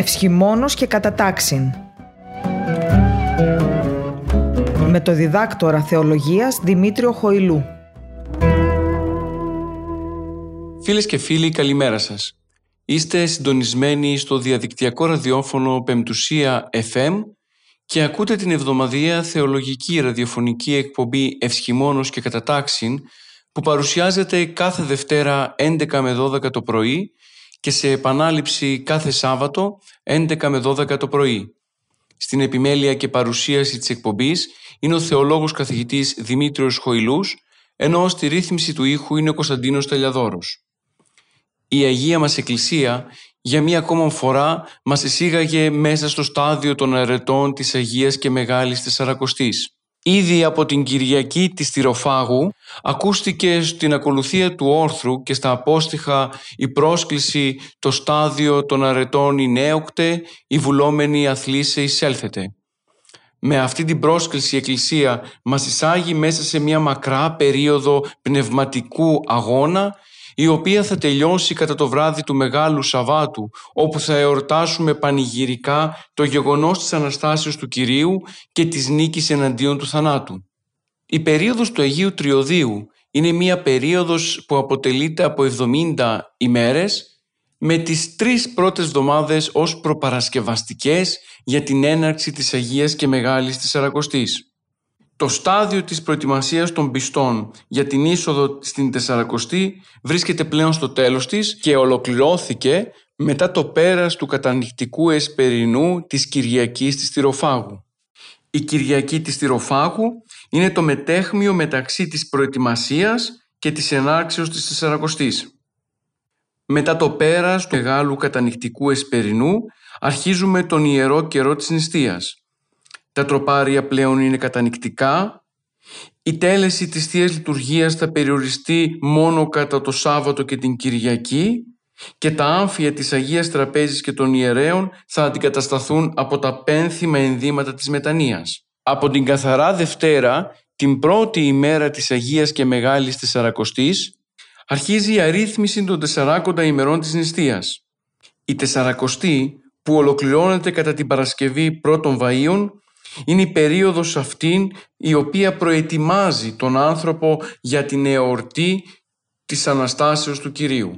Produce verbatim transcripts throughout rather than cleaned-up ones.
Ευσχημόνος και κατατάξιν. Με το διδάκτορα θεολογίας Δημήτριο Χοηλού. Φίλες και φίλοι, καλημέρα σας. Είστε συντονισμένοι στο διαδικτυακό ραδιόφωνο Πεμπτουσία εφ εμ και ακούτε την εβδομαδιαία θεολογική ραδιοφωνική εκπομπή Ευσχημόνος και κατατάξιν που παρουσιάζεται κάθε Δευτέρα έντεκα με δώδεκα το πρωί και σε επανάληψη κάθε Σάββατο έντεκα με δώδεκα το πρωί. Στην επιμέλεια και παρουσίαση της εκπομπής είναι ο θεολόγος καθηγητής Δημήτριος Χοηλούς, ενώ στη ρύθμιση του ήχου είναι ο Κωνσταντίνος Τελιαδόρος. Η Αγία μας Εκκλησία για μία ακόμα φορά μας εισήγαγε μέσα στο στάδιο των αρετών της Αγίας και Μεγάλης Τεσσαρακοστής. Ήδη από την Κυριακή της Τυροφάγου ακούστηκε στην ακολουθία του όρθρου και στα απόστιχα η πρόσκληση «Το στάδιο των αρετών εινέοκτε, η βουλόμενη αθλήσε εισέλθετε». Με αυτή την πρόσκληση η Εκκλησία μας εισάγει μέσα σε μια μακρά περίοδο πνευματικού αγώνα, η οποία θα τελειώσει κατά το βράδυ του Μεγάλου Σαββάτου, όπου θα εορτάσουμε πανηγυρικά το γεγονός της Αναστάσεως του Κυρίου και της νίκης εναντίον του θανάτου. Η περίοδος του Αγίου Τριωδίου είναι μια περίοδος που αποτελείται από εβδομήντα ημέρες, με τις τρεις πρώτες εβδομάδες ως προπαρασκευαστικές για την έναρξη της Αγίας και Μεγάλης Τεσσαρακοστής. Το στάδιο της προετοιμασίας των πιστών για την είσοδο στην Τεσσαρακοστή βρίσκεται πλέον στο τέλος της και ολοκληρώθηκε μετά το πέρας του κατανυκτικού εσπερινού της Κυριακής της Τυροφάγου. Η Κυριακή της Τυροφάγου είναι το μετέχμιο μεταξύ της προετοιμασίας και της ενάρξεως της Τεσσαρακοστής. Μετά το πέρας του μεγάλου κατανυκτικού εσπερινού αρχίζουμε τον ιερό καιρό της νηστείας. Τα τροπάρια πλέον είναι κατανυκτικά. Η τέλεση της Θείας Λειτουργίας θα περιοριστεί μόνο κατά το Σάββατο και την Κυριακή και τα άμφια της Αγίας Τραπέζης και των ιερέων θα αντικατασταθούν από τα πένθυμα ενδύματα της μετανοίας. Από την καθαρά Δευτέρα, την πρώτη ημέρα της Αγίας και Μεγάλης Τεσσαρακοστής, αρχίζει η αρρύθμιση των τεσσαράκοντα ημερών της νηστείας. Η Τεσσαρακοστή, που ολοκληρώνεται κατά την Παρασκευή πρώτων Βαΐων, είναι η περίοδος αυτήν η οποία προετοιμάζει τον άνθρωπο για την εορτή της Αναστάσεως του Κυρίου.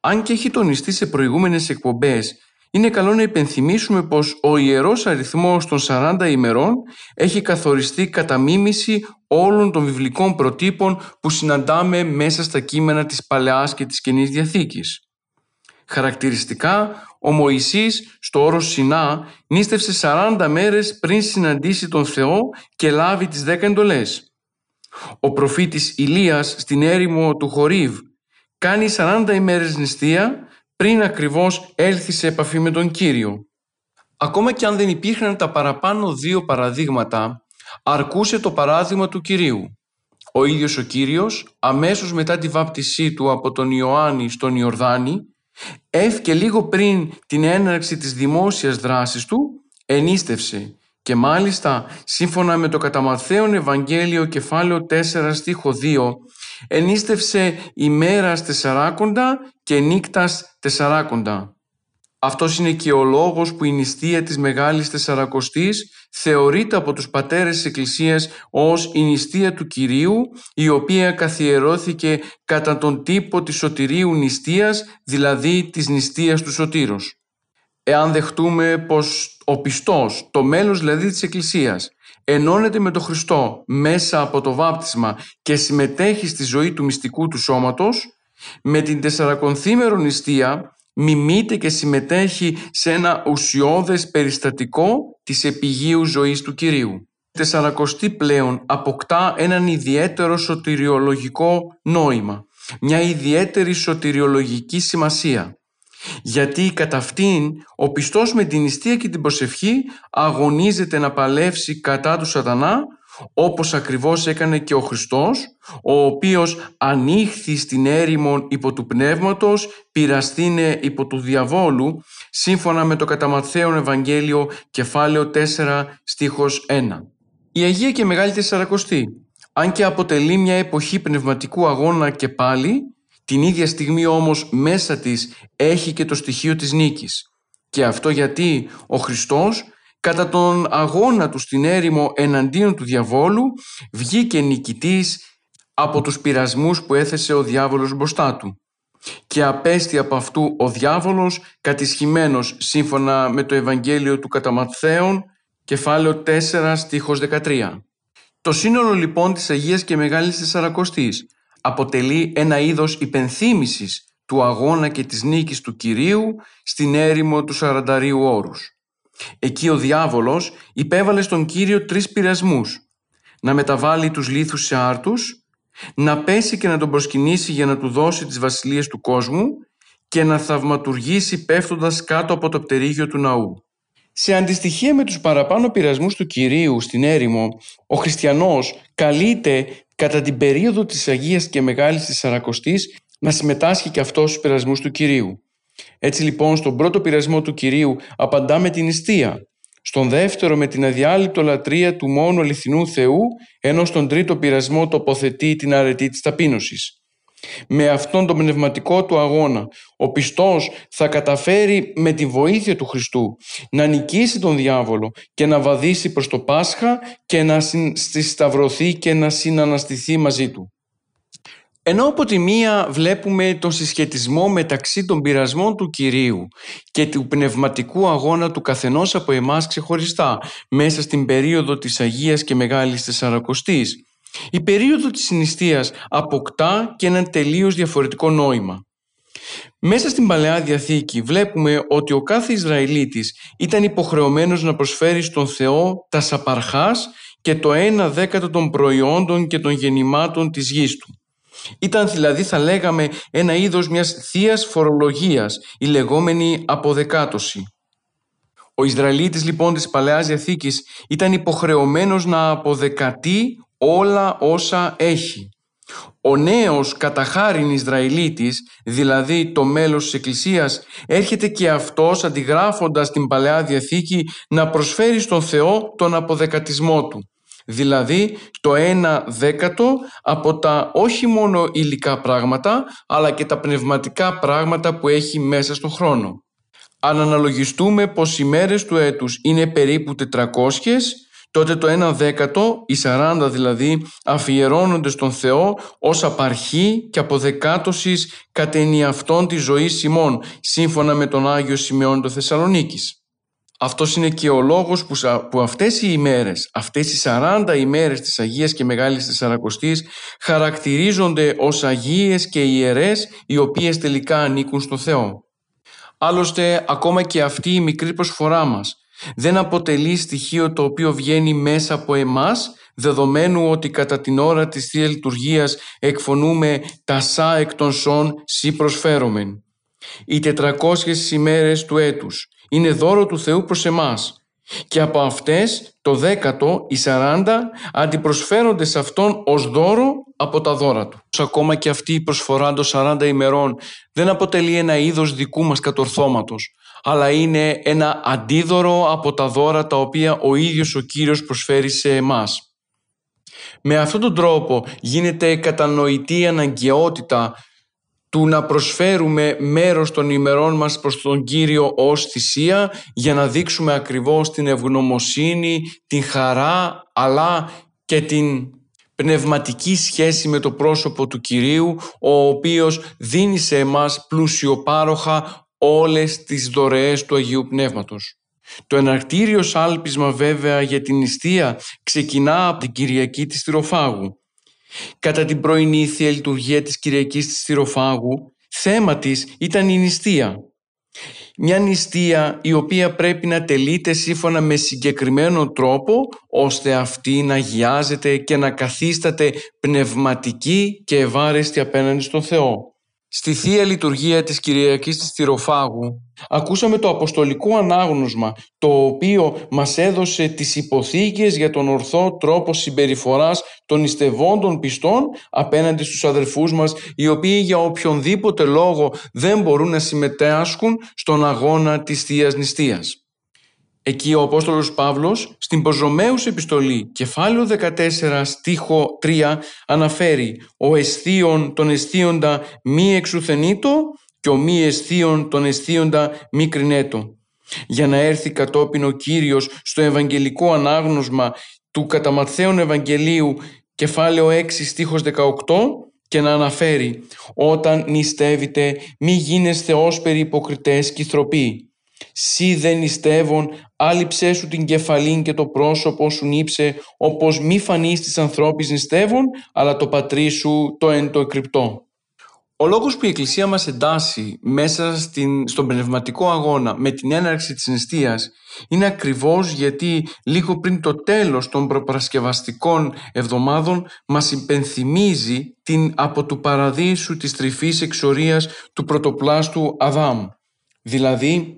Αν και έχει τονιστεί σε προηγούμενες εκπομπές, είναι καλό να υπενθυμίσουμε πως ο ιερός αριθμός των σαράντα ημερών έχει καθοριστεί κατά μίμηση όλων των βιβλικών προτύπων που συναντάμε μέσα στα κείμενα της Παλαιάς και της Καινής Διαθήκης. Χαρακτηριστικά, ο Μωυσής στο όρος Σινά νήστευσε σαράντα μέρες πριν συναντήσει τον Θεό και λάβει τις δέκα εντολές. Ο προφήτης Ηλίας στην έρημο του Χορίβ κάνει σαράντα ημέρες νηστεία πριν ακριβώς έλθει σε επαφή με τον Κύριο. Ακόμα και αν δεν υπήρχαν τα παραπάνω δύο παραδείγματα, αρκούσε το παράδειγμα του Κυρίου. Ο ίδιος ο Κύριος, αμέσως μετά τη βάπτισή του από τον Ιωάννη στον Ιορδάνη, Εύ και λίγο πριν την έναρξη της δημόσιας δράσης του, ενίστευσε και μάλιστα σύμφωνα με το κατά Ματθαίον Ευαγγέλιο κεφάλαιο τέσσερα στίχο δύο ενίστευσε ημέρας τεσσαράκοντα και νύκτας τεσσαράκοντα. Αυτός είναι και ο λόγος που η νηστεία της Μεγάλης Τεσσαρακοστής θεωρείται από τους πατέρες της Εκκλησίας ως η νηστεία του Κυρίου, η οποία καθιερώθηκε κατά τον τύπο της σωτηρίου νηστείας, δηλαδή της νηστείας του σωτήρος. Εάν δεχτούμε πως ο πιστός, το μέλος δηλαδή της Εκκλησίας, ενώνεται με τον Χριστό μέσα από το βάπτισμα και συμμετέχει στη ζωή του μυστικού του σώματος, με την τεσσαρακονθήμερο νηστεία μιμείται και συμμετέχει σε ένα ουσιώδες περιστατικό της επιγείου ζωής του Κυρίου. Η Τεσσαρακοστή πλέον αποκτά έναν ιδιαίτερο σωτηριολογικό νόημα, μια ιδιαίτερη σωτηριολογική σημασία. Γιατί κατά αυτήν ο πιστός με την νηστεία και την προσευχή αγωνίζεται να παλεύσει κατά του σατανά, όπως ακριβώς έκανε και ο Χριστός, ο οποίος ανήχθη στην έρημον υπό του πνεύματος, πειραστήνε υπό του διαβόλου, σύμφωνα με το κατά Ματθαίον Ευαγγέλιο κεφάλαιο τέσσερα στίχος ένα. Η Αγία και Μεγάλη Τεσσαρακοστή, αν και αποτελεί μια εποχή πνευματικού αγώνα και πάλι, την ίδια στιγμή όμως μέσα της έχει και το στοιχείο της νίκης. Και αυτό γιατί ο Χριστός κατά τον αγώνα του στην έρημο εναντίον του διαβόλου βγήκε νικητής από τους πειρασμούς που έθεσε ο διάβολος μπροστά του. Και απέστη από αυτού ο διάβολος κατησχημένος σύμφωνα με το Ευαγγέλιο του κατά Ματθαίον, κεφάλαιο τέσσερα, στίχος δεκατρία. Το σύνολο λοιπόν της Αγίας και Μεγάλης Τεσσαρακοστής αποτελεί ένα είδος υπενθύμησης του αγώνα και της νίκης του Κυρίου στην έρημο του Σαρανταρίου Όρους. Εκεί ο διάβολος υπέβαλε στον Κύριο τρεις πειρασμούς: να μεταβάλει τους λίθους σε άρτους, να πέσει και να τον προσκυνήσει για να του δώσει τις βασιλείες του κόσμου και να θαυματουργήσει πέφτοντας κάτω από το πτερίγιο του ναού. Σε αντιστοιχεία με τους παραπάνω πειρασμούς του Κυρίου στην έρημο, ο χριστιανός καλείται κατά την περίοδο της Αγίας και Μεγάλης Τεσσαρακοστής να συμμετάσχει και αυτός στους πειρασμούς του Κυρίου. Έτσι λοιπόν στον πρώτο πειρασμό του Κυρίου απαντά με την νηστεία, στον δεύτερο με την αδιάλειπτο λατρεία του μόνο αληθινού Θεού, ενώ στον τρίτο πειρασμό τοποθετεί την αρετή της ταπείνωσης. Με αυτόν τον πνευματικό του αγώνα, ο πιστός θα καταφέρει με τη βοήθεια του Χριστού να νικήσει τον διάβολο και να βαδίσει προς το Πάσχα και να συσταυρωθεί και να συναναστηθεί μαζί του. Ενώ από τη μία βλέπουμε τον συσχετισμό μεταξύ των πειρασμών του Κυρίου και του πνευματικού αγώνα του καθενός από εμάς ξεχωριστά μέσα στην περίοδο της Αγίας και Μεγάλης Τεσσαρακοστής, η περίοδο της νηστείας αποκτά και ένα τελείως διαφορετικό νόημα. Μέσα στην Παλαιά Διαθήκη βλέπουμε ότι ο κάθε Ισραηλίτης ήταν υποχρεωμένος να προσφέρει στον Θεό τα σαπαρχάς και το ένα δέκατο των προϊόντων και των γεννημάτων της γης του. Ήταν δηλαδή, θα λέγαμε, ένα είδος μιας θείας φορολογίας, η λεγόμενη αποδεκάτωση. Ο Ισραηλίτης λοιπόν της Παλαιάς Διαθήκης ήταν υποχρεωμένος να αποδεκατεί όλα όσα έχει. Ο νέος καταχάριν Ισραηλίτης, δηλαδή το μέλος της Εκκλησίας, έρχεται και αυτός αντιγράφοντας την Παλαιά Διαθήκη να προσφέρει στον Θεό τον αποδεκατισμό του. Δηλαδή το ένα δέκατο από τα όχι μόνο υλικά πράγματα, αλλά και τα πνευματικά πράγματα που έχει μέσα στον χρόνο. Αν αναλογιστούμε πως οι μέρες του έτους είναι περίπου τετρακόσιες, τότε το ένα δέκατο, οι σαράντα δηλαδή, αφιερώνονται στον Θεό ως απαρχή και αποδεκάτωσης κατ' ενιαυτόν της ζωής ημών, σύμφωνα με τον Άγιο Σημεών των Θεσσαλονίκης. Αυτός είναι και ο λόγος που αυτές οι ημέρες, αυτές οι σαράντα ημέρες της Αγίας και Μεγάλης Τεσσαρακοστής χαρακτηρίζονται ως Αγίες και Ιερές, οι οποίες τελικά ανήκουν στο Θεό. Άλλωστε, ακόμα και αυτή η μικρή προσφορά μας δεν αποτελεί στοιχείο το οποίο βγαίνει μέσα από εμάς, δεδομένου ότι κατά την ώρα της Θείας Λειτουργίας εκφωνούμε «τα σα εκ των σών σοι προσφέρομεν». Οι τετρακόσιες ημέρες του έτους είναι δώρο του Θεού προς εμάς και από αυτές το δέκατο, οι σαράντα, αντιπροσφέρονται σε Αυτόν ως δώρο από τα δώρα Του. Ακόμα και αυτή η προσφορά των σαράντα ημερών δεν αποτελεί ένα είδος δικού μας κατορθώματος, αλλά είναι ένα αντίδωρο από τα δώρα τα οποία ο ίδιος ο Κύριος προσφέρει σε εμάς. Με αυτόν τον τρόπο γίνεται κατανοητή η αναγκαιότητα του να προσφέρουμε μέρος των ημερών μας προς τον Κύριο ως θυσία, για να δείξουμε ακριβώς την ευγνωμοσύνη, την χαρά, αλλά και την πνευματική σχέση με το πρόσωπο του Κυρίου, ο οποίος δίνει σε εμάς πλούσιοπάροχα όλες τις δωρεές του Αγίου Πνεύματος. Το εναρκτήριο σάλπισμα βέβαια για την νηστεία ξεκινά από την Κυριακή της Τυροφάγου. Κατά την πρωινή θεία λειτουργία της Κυριακής της Τυροφάγου, θέμα της ήταν η νηστεία. Μια νηστεία η οποία πρέπει να τελείται σύμφωνα με συγκεκριμένο τρόπο, ώστε αυτή να αγιάζεται και να καθίσταται πνευματική και ευάρεστη απέναντι στον Θεό. Στη θεία λειτουργία της Κυριακής της Τυροφάγου ακούσαμε το αποστολικό ανάγνωσμα, το οποίο μας έδωσε τις υποθήκες για τον ορθό τρόπο συμπεριφοράς των νηστευόντων πιστών απέναντι στους αδερφούς μας, οι οποίοι για οποιονδήποτε λόγο δεν μπορούν να συμμετάσχουν στον αγώνα της θείας νηστείας. Εκεί ο Απόστολος Παύλος στην προς Ρωμαίους επιστολή, κεφάλαιο δεκατέσσερα, στίχο τρία, αναφέρει «Ο αισθίων τον αισθίοντα μη εξουθενήτω και ο μη αισθίων τον αισθίοντα μη κρινέτω». για να έρθει κατόπιν ο Κύριος στο Ευαγγελικό ανάγνωσμα του κατά Ματθαίον Ευαγγελίου κεφάλαιο έξι στίχος δεκαοκτώ και να αναφέρει «Όταν νηστεύετε μη γίνεστε όσπεροι υποκριτές και θροποί. Σύ δε νηστεύων, άλυψέ σου την κεφαλήν και το πρόσωπο σου νύψε, όπως μη φανείς της ανθρώπης νηστεύων, αλλά το πατρί σου το εν το εκρυπτό». Ο λόγος που η Εκκλησία μας εντάσσει μέσα στην, στον πνευματικό αγώνα με την έναρξη της νηστείας είναι ακριβώς γιατί λίγο πριν το τέλος των προπαρασκευαστικών εβδομάδων μας υπενθυμίζει την από του παραδείσου της τρυφής εξορίας του πρωτοπλάστου Αδάμ. Δηλαδή,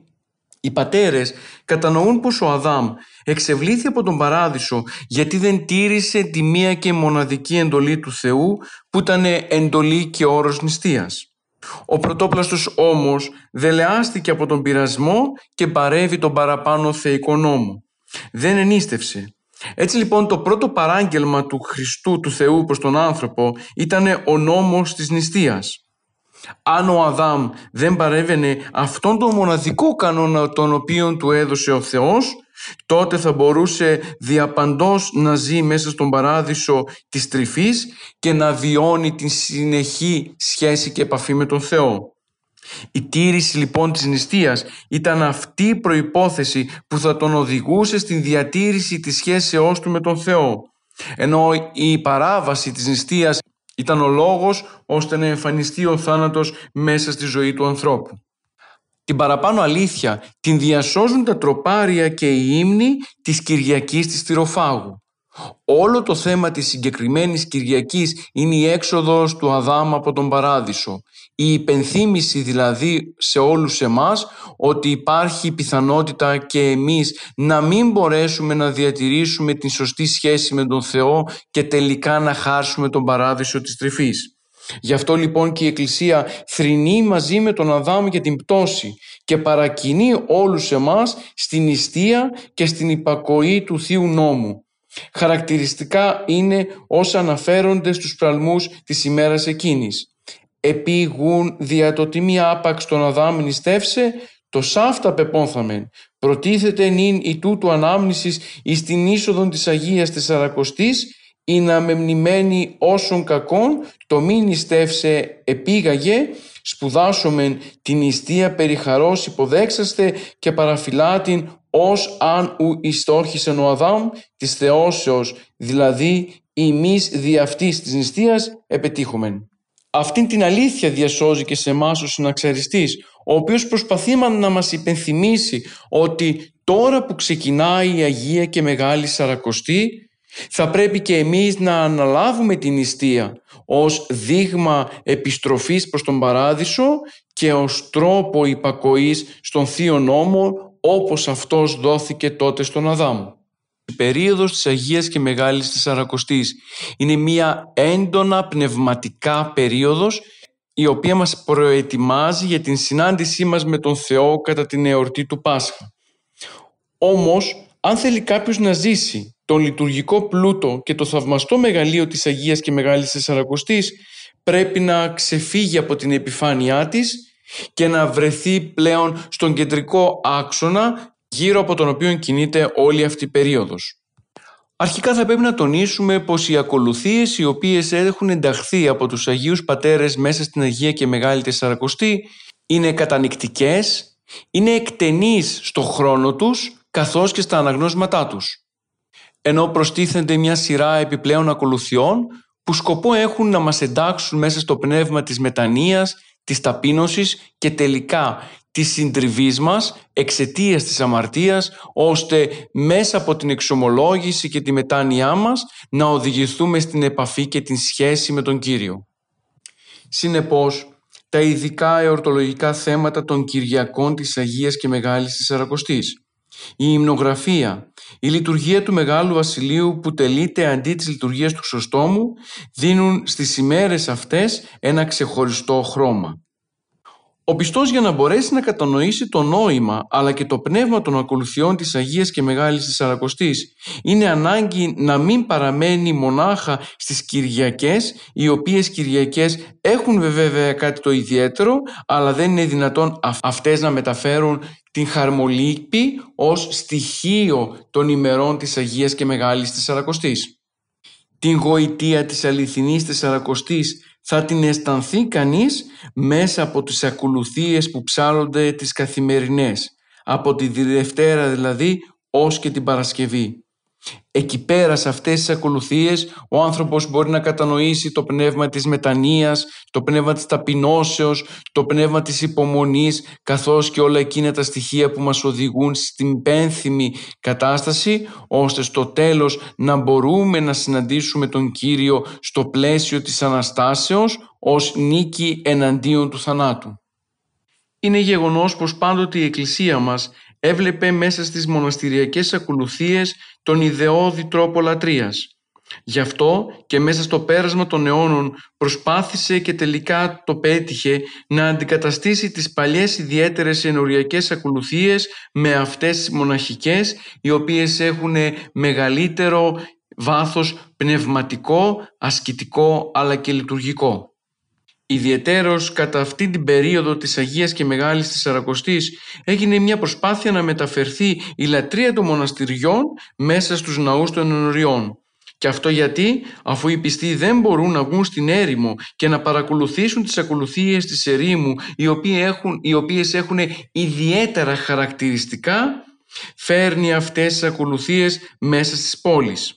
οι πατέρες κατανοούν πως ο Αδάμ εξεβλήθη από τον παράδεισο γιατί δεν τήρησε τη μία και μοναδική εντολή του Θεού που ήταν εντολή και όρος νηστείας. Ο πρωτόπλαστος όμως δελεάστηκε από τον πειρασμό και παρέβη τον παραπάνω θεϊκό νόμο. Δεν ενίστευσε. Έτσι λοιπόν το πρώτο παράγγελμα του Χριστού του Θεού προς τον άνθρωπο ήταν ο νόμος της νηστείας. Αν ο Αδάμ δεν παρέβαινε αυτόν τον μοναδικό κανόνα τον οποίον του έδωσε ο Θεός, τότε θα μπορούσε διαπαντός να ζει μέσα στον παράδεισο της τρυφής και να βιώνει την συνεχή σχέση και επαφή με τον Θεό. Η τήρηση λοιπόν της νηστείας ήταν αυτή η προϋπόθεση που θα τον οδηγούσε στην διατήρηση της σχέσεώς του με τον Θεό, ενώ η παράβαση της νηστείας ήταν ο λόγος ώστε να εμφανιστεί ο θάνατος μέσα στη ζωή του ανθρώπου. Την παραπάνω αλήθεια την διασώζουν τα τροπάρια και η ύμνη της Κυριακής της Τυροφάγου. Όλο το θέμα της συγκεκριμένης Κυριακής είναι η έξοδος του Αδάμ από τον Παράδεισο. Η υπενθύμηση δηλαδή σε όλους εμάς ότι υπάρχει πιθανότητα και εμείς να μην μπορέσουμε να διατηρήσουμε την σωστή σχέση με τον Θεό και τελικά να χάσουμε τον Παράδεισο της τρυφής. Γι' αυτό λοιπόν και η Εκκλησία θρηνεί μαζί με τον Αδάμ για την πτώση και παρακινεί όλους εμάς στην νηστεία και στην υπακοή του Θείου Νόμου. Χαρακτηριστικά είναι όσα αναφέρονται στους ψαλμούς της ημέρας εκείνης. «Επίγουν δια το τιμή άπαξ τον Αδάμ νηστεύσε, το σάφτα πεπόνθαμεν. Προτίθεται νυν η τούτου ανάμνησης εις την είσοδον της Αγίας Τεσσαρακοστής, ή να μεμνημένη όσων κακών, το μη νηστεύσε επίγαγε, σπουδάσομεν την νηστεία περί χαρός υποδέξαστε και παραφυλά την ως αν ου ιστόρχησεν ο Αδάμ της θεώσεως, δηλαδή ημείς δι' αυτής της νηστείας επετύχομεν». Αυτήν την αλήθεια διασώζει και σε εμάς ο συναξαριστής, ο οποίος προσπαθεί να μας υπενθυμίσει ότι τώρα που ξεκινάει η Αγία και Μεγάλη Σαρακοστή, θα πρέπει και εμείς να αναλάβουμε την νηστεία ως δείγμα επιστροφής προς τον Παράδεισο και ως τρόπο υπακοής στον Θείο Νόμο, όπως αυτός δόθηκε τότε στον Αδάμ. Η περίοδος της Αγίας και Μεγάλης Τεσσαρακοστής είναι μια έντονα πνευματικά περίοδος η οποία μας προετοιμάζει για την συνάντησή μας με τον Θεό κατά την εορτή του Πάσχα. Όμως, αν θέλει κάποιος να ζήσει τον λειτουργικό πλούτο και το θαυμαστό μεγαλείο της Αγίας και Μεγάλης Τεσσαρακοστής, πρέπει να ξεφύγει από την επιφάνειά της και να βρεθεί πλέον στον κεντρικό άξονα γύρω από τον οποίο κινείται όλη αυτή η περίοδος. Αρχικά θα πρέπει να τονίσουμε πως οι ακολουθίες οι οποίες έχουν ενταχθεί από τους Αγίους Πατέρες μέσα στην Αγία και Μεγάλη Τεσσαρακοστή είναι κατανυκτικές, είναι εκτενείς στο χρόνο τους καθώς και στα αναγνώσματά τους. Ενώ προστίθενται μια σειρά επιπλέον ακολουθιών που σκοπό έχουν να μας εντάξουν μέσα στο πνεύμα της μετανοίας, της ταπείνωσης και τελικά της συντριβής μας εξαιτίας της αμαρτίας, ώστε μέσα από την εξομολόγηση και τη μετάνοιά μας να οδηγηθούμε στην επαφή και την σχέση με τον Κύριο. Συνεπώς, τα ειδικά εορτολογικά θέματα των Κυριακών της Αγίας και Μεγάλης Τεσσαρακοστής, η υμνογραφία, η λειτουργία του Μεγάλου Βασιλείου που τελείται αντί της λειτουργίας του Χρυσοστόμου δίνουν στις ημέρες αυτές ένα ξεχωριστό χρώμα. Ο πιστός, για να μπορέσει να κατανοήσει το νόημα αλλά και το πνεύμα των ακολουθειών της Αγίας και Μεγάλης Τεσσαρακοστής, είναι ανάγκη να μην παραμένει μονάχα στις Κυριακές, οι οποίες Κυριακές έχουν βέβαια κάτι το ιδιαίτερο, αλλά δεν είναι δυνατόν αυτές να μεταφέρουν την χαρμολύπη ως στοιχείο των ημερών της Αγίας και Μεγάλης Τεσσαρακοστής. Την γοητεία της αληθινής Τεσσαρακοστής θα την αισθανθεί κανείς μέσα από τις ακολουθίες που ψάλλονται τις καθημερινές, από τη Δευτέρα δηλαδή ως και την Παρασκευή. Εκεί πέρα, σε αυτές τις ακολουθίες, ο άνθρωπος μπορεί να κατανοήσει το πνεύμα της μετανοίας, το πνεύμα της ταπεινώσεως, το πνεύμα της υπομονής, καθώς και όλα εκείνα τα στοιχεία που μας οδηγούν στην πένθυμη κατάσταση, ώστε στο τέλος να μπορούμε να συναντήσουμε τον Κύριο στο πλαίσιο της Αναστάσεως ως νίκη εναντίον του θανάτου. Είναι γεγονός πως πάντοτε η Εκκλησία μας έβλεπε μέσα στις μοναστηριακές ακολουθίες τον ιδεώδη τρόπο λατρείας. Γι' αυτό και μέσα στο πέρασμα των αιώνων προσπάθησε και τελικά το πέτυχε να αντικαταστήσει τις παλιές ιδιαίτερες ενοριακές ακολουθίες με αυτές μοναχικές, οι οποίες έχουν μεγαλύτερο βάθος πνευματικό, ασκητικό αλλά και λειτουργικό. Ιδιαιτέρως κατά αυτή την περίοδο της Αγίας και Μεγάλης Τεσσαρακοστής έγινε μια προσπάθεια να μεταφερθεί η λατρεία των μοναστηριών μέσα στους ναούς των ενωριών. Και αυτό γιατί, αφού οι πιστοί δεν μπορούν να βγουν στην έρημο και να παρακολουθήσουν τις ακολουθίες της ερήμου, οι οποίες έχουν, οι οποίες έχουν ιδιαίτερα χαρακτηριστικά, φέρνει αυτές τις ακολουθίες μέσα στις πόλεις.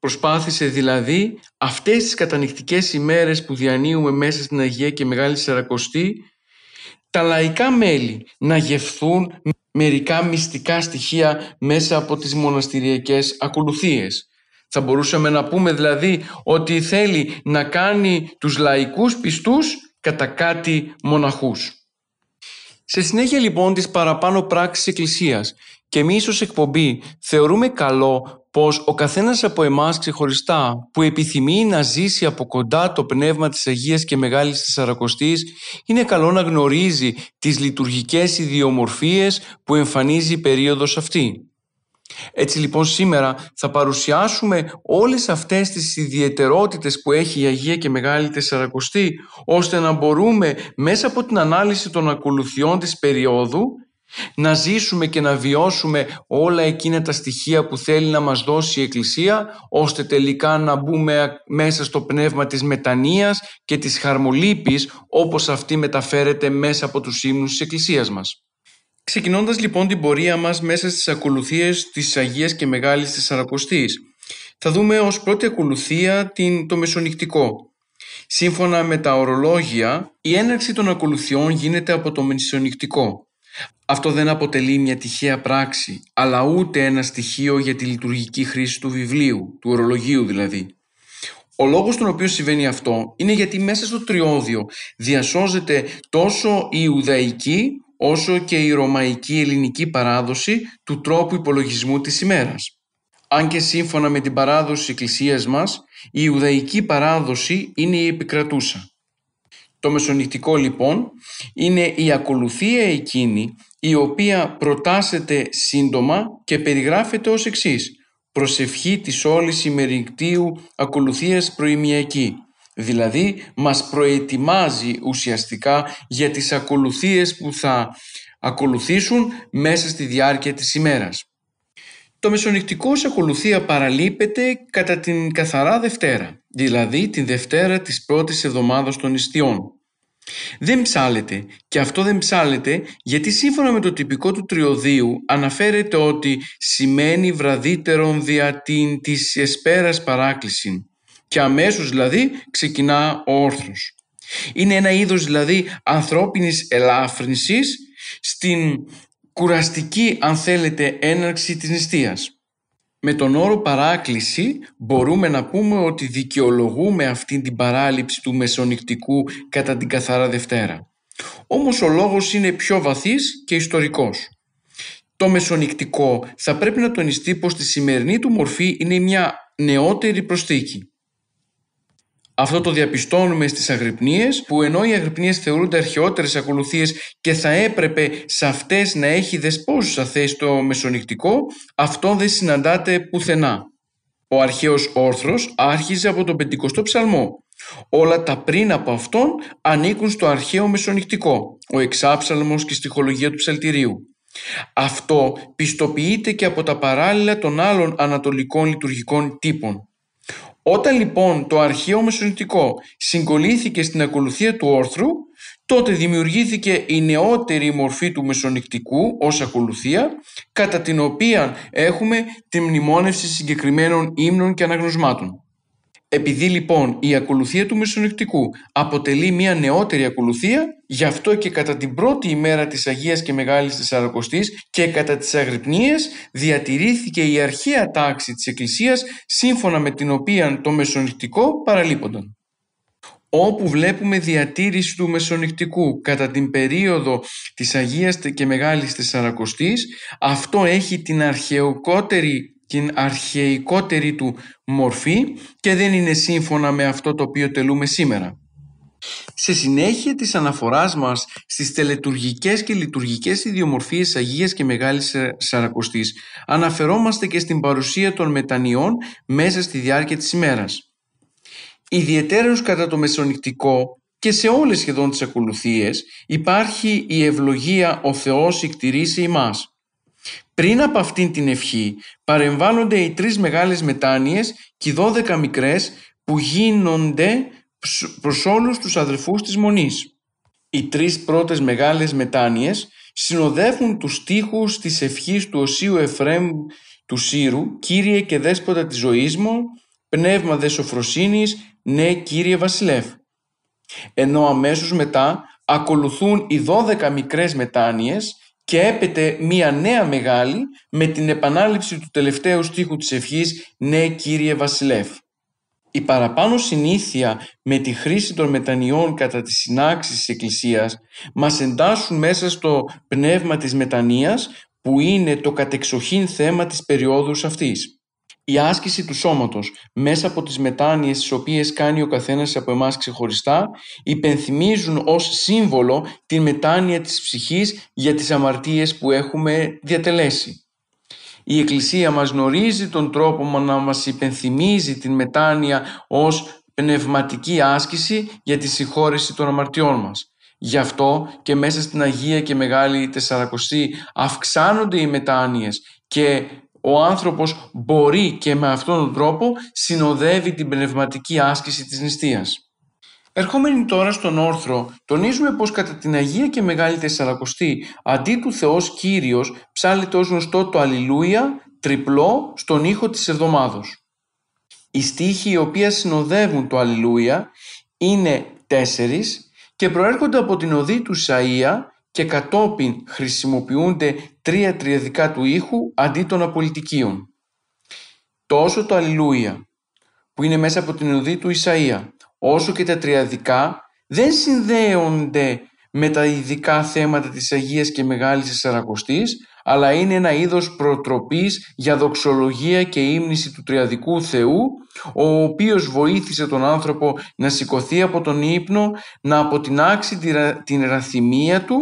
Προσπάθησε δηλαδή αυτές τις κατανυκτικές ημέρες που διανύουμε μέσα στην Αγία και Μεγάλη Τεσσαρακοστή, τα λαϊκά μέλη να γευθούν μερικά μυστικά στοιχεία μέσα από τις μοναστηριακές ακολουθίες. Θα μπορούσαμε να πούμε δηλαδή ότι θέλει να κάνει τους λαϊκούς πιστούς κατά κάτι μοναχούς. Σε συνέχεια λοιπόν της παραπάνω πράξης Εκκλησίας, και εμείς ως εκπομπή θεωρούμε καλό πως ο καθένας από εμάς ξεχωριστά που επιθυμεί να ζήσει από κοντά το πνεύμα της Αγίας και Μεγάλης Τεσσαρακοστής, είναι καλό να γνωρίζει τις λειτουργικές ιδιομορφίες που εμφανίζει η περίοδος αυτή. Έτσι λοιπόν σήμερα θα παρουσιάσουμε όλες αυτές τις ιδιαιτερότητες που έχει η Αγία και Μεγάλη Τεσσαρακοστή, ώστε να μπορούμε μέσα από την ανάλυση των ακολουθιών της περίοδου να ζήσουμε και να βιώσουμε όλα εκείνα τα στοιχεία που θέλει να μας δώσει η Εκκλησία, ώστε τελικά να μπούμε μέσα στο πνεύμα της μετανοίας και της χαρμολύπης, όπως αυτή μεταφέρεται μέσα από τους ύμνους της Εκκλησίας μας. Ξεκινώντας λοιπόν την πορεία μας μέσα στις ακολουθίες της Αγίας και Μεγάλης Τεσσαρακοστής, θα δούμε ως πρώτη ακολουθία το μεσονυκτικό. Σύμφωνα με τα ορολόγια, η έναρξη των ακολουθιών γίνεται από το μεσονυκτικό. Αυτό δεν αποτελεί μια τυχαία πράξη, αλλά ούτε ένα στοιχείο για τη λειτουργική χρήση του βιβλίου, του ορολογίου δηλαδή. Ο λόγος τον οποίο συμβαίνει αυτό είναι γιατί μέσα στο τριώδιο διασώζεται τόσο η Ιουδαϊκή όσο και η Ρωμαϊκή ελληνική παράδοση του τρόπου υπολογισμού της ημέρας. Αν και σύμφωνα με την παράδοση της Εκκλησίας μας, η Ιουδαϊκή παράδοση είναι η επικρατούσα. Το μεσονυκτικό λοιπόν είναι η ακολουθία εκείνη η οποία προτάσεται σύντομα και περιγράφεται ως εξής: προσευχή της όλης ημερηκτίου ακολουθίας προημιακή. Δηλαδή μας προετοιμάζει ουσιαστικά για τις ακολουθίες που θα ακολουθήσουν μέσα στη διάρκεια της ημέρας. Το μεσονυκτικό ως ακολουθία παραλείπεται κατά την καθαρά Δευτέρα, δηλαδή την Δευτέρα της πρώτης εβδομάδας των Ιστιών. Δεν ψάλλεται, και αυτό δεν ψάλλεται γιατί σύμφωνα με το τυπικό του τριωδίου αναφέρεται ότι σημαίνει βραδύτερον δια την της εσπέρας παράκλησιν, και αμέσως δηλαδή ξεκινά ο όρθρος. Είναι ένα είδος δηλαδή ανθρώπινης ελάφρυνσης στην κουραστική, αν θέλετε, έναρξη της νηστείας. Με τον όρο παράκληση μπορούμε να πούμε ότι δικαιολογούμε αυτή την παράληψη του μεσονυκτικού κατά την καθαρά Δευτέρα. Όμως ο λόγος είναι πιο βαθύς και ιστορικός. Το μεσονυκτικό θα πρέπει να τονιστεί πως στη σημερινή του μορφή είναι μια νεότερη προσθήκη. Αυτό το διαπιστώνουμε στις αγρυπνίες, που ενώ οι αγρυπνίες θεωρούνται αρχαιότερες ακολουθίες και θα έπρεπε σε αυτές να έχει δεσπόζουσα θέση το μεσονικτικό, αυτό δεν συναντάται πουθενά. Ο αρχαίος όρθρος άρχιζε από τον πεντηκοστό ψαλμό. Όλα τα πριν από αυτόν ανήκουν στο αρχαίο μεσονικτικό, ο εξάψαλμος και η στιχολογία του ψαλτηρίου. Αυτό πιστοποιείται και από τα παράλληλα των άλλων ανατολικών λειτουργικών τύπων. Όταν λοιπόν το αρχαίο μεσονικτικό συγκολήθηκε στην ακολουθία του όρθρου, τότε δημιουργήθηκε η νεότερη μορφή του μεσονικτικού ως ακολουθία, κατά την οποία έχουμε τη μνημόνευση συγκεκριμένων ύμνων και αναγνωσμάτων. Επειδή λοιπόν η ακολουθία του μεσονικτικού αποτελεί μια νεότερη ακολουθία, γι' αυτό και κατά την πρώτη ημέρα της Αγίας και Μεγάλης Τεσσαρακοστής και κατά τις αγρυπνίες διατηρήθηκε η αρχαία τάξη της Εκκλησίας, σύμφωνα με την οποία το μεσονικτικό παραλείπονταν. Όπου βλέπουμε διατήρηση του μεσονικτικού κατά την περίοδο της Αγίας και Μεγάλης Τεσσαρακοστής, αυτό έχει την αρχαιοκότερη την αρχαιικότερη του μορφή και δεν είναι σύμφωνα με αυτό το οποίο τελούμε σήμερα. Σε συνέχεια της αναφοράς μας στις τελετουργικές και λειτουργικές ιδιομορφίες Αγίας και Μεγάλης Τεσσαρακοστής, αναφερόμαστε και στην παρουσία των μετανιών μέσα στη διάρκεια της ημέρας. Ιδιαιτέρως κατά το μεσονικτικό και σε όλες σχεδόν τις ακολουθίες υπάρχει η ευλογία «Ο Θεός εκτηρήσει ημάς». Πριν από αυτήν την ευχή παρεμβάλλονται οι τρεις μεγάλες μετάνοιες και οι δώδεκα μικρές που γίνονται προς όλους τους αδελφούς της Μονής. Οι τρεις πρώτες μεγάλες μετάνοιες συνοδεύουν τους στίχους της ευχής του Οσίου Εφραίμ του Σύρου «Κύριε και Δέσποτα της ζωής μου, πνεύμα δε σοφροσύνης, ναι Κύριε Βασιλεύ». Ενώ αμέσως μετά ακολουθούν οι δώδεκα μικρές μετάνοιες και έπεται μία νέα μεγάλη με την επανάληψη του τελευταίου στίχου της ευχής «Ναι Κύριε Βασιλεύ». Η παραπάνω συνήθεια με τη χρήση των μετανιών κατά τις συνάξεις της Εκκλησίας μας εντάσσουν μέσα στο πνεύμα της μετανοίας, που είναι το κατεξοχήν θέμα της περιόδου αυτής. Η άσκηση του σώματος μέσα από τις μετάνοιες τις οποίες κάνει ο καθένας από εμάς ξεχωριστά υπενθυμίζουν ως σύμβολο την μετάνοια της ψυχής για τις αμαρτίες που έχουμε διατελέσει. Η Εκκλησία μας γνωρίζει τον τρόπο να μας υπενθυμίζει την μετάνοια ως πνευματική άσκηση για τη συγχώρεση των αμαρτιών μας. Γι' αυτό και μέσα στην Αγία και Μεγάλη Τεσσαρακοστή αυξάνονται οι μετάνοιες και ο άνθρωπος μπορεί και με αυτόν τον τρόπο συνοδεύει την πνευματική άσκηση της νηστείας. Ερχόμενοι τώρα στον όρθρο, τονίζουμε πως κατά την Αγία και Μεγάλη Τεσσαρακοστή, αντί του Θεός Κύριος, ψάλλεται ως γνωστό το Αλληλούια τριπλό στον ήχο της εβδομάδος. Οι στίχοι οι οποίοι συνοδεύουν το Αλληλούια είναι τέσσερις και προέρχονται από την οδή του Ισαΐα και κατόπιν χρησιμοποιούνται τρία τριαδικά του ήχου αντί των απολυτικίων. Τόσο το Αλληλούια, που είναι μέσα από την οδή του Ισαΐα, όσο και τα τριαδικά δεν συνδέονται με τα ειδικά θέματα της Αγίας και Μεγάλης Τεσσαρακοστής, αλλά είναι ένα είδος προτροπής για δοξολογία και ύμνηση του τριαδικού Θεού, ο οποίος βοήθησε τον άνθρωπο να σηκωθεί από τον ύπνο, να αποτινάξει την ραθυμία του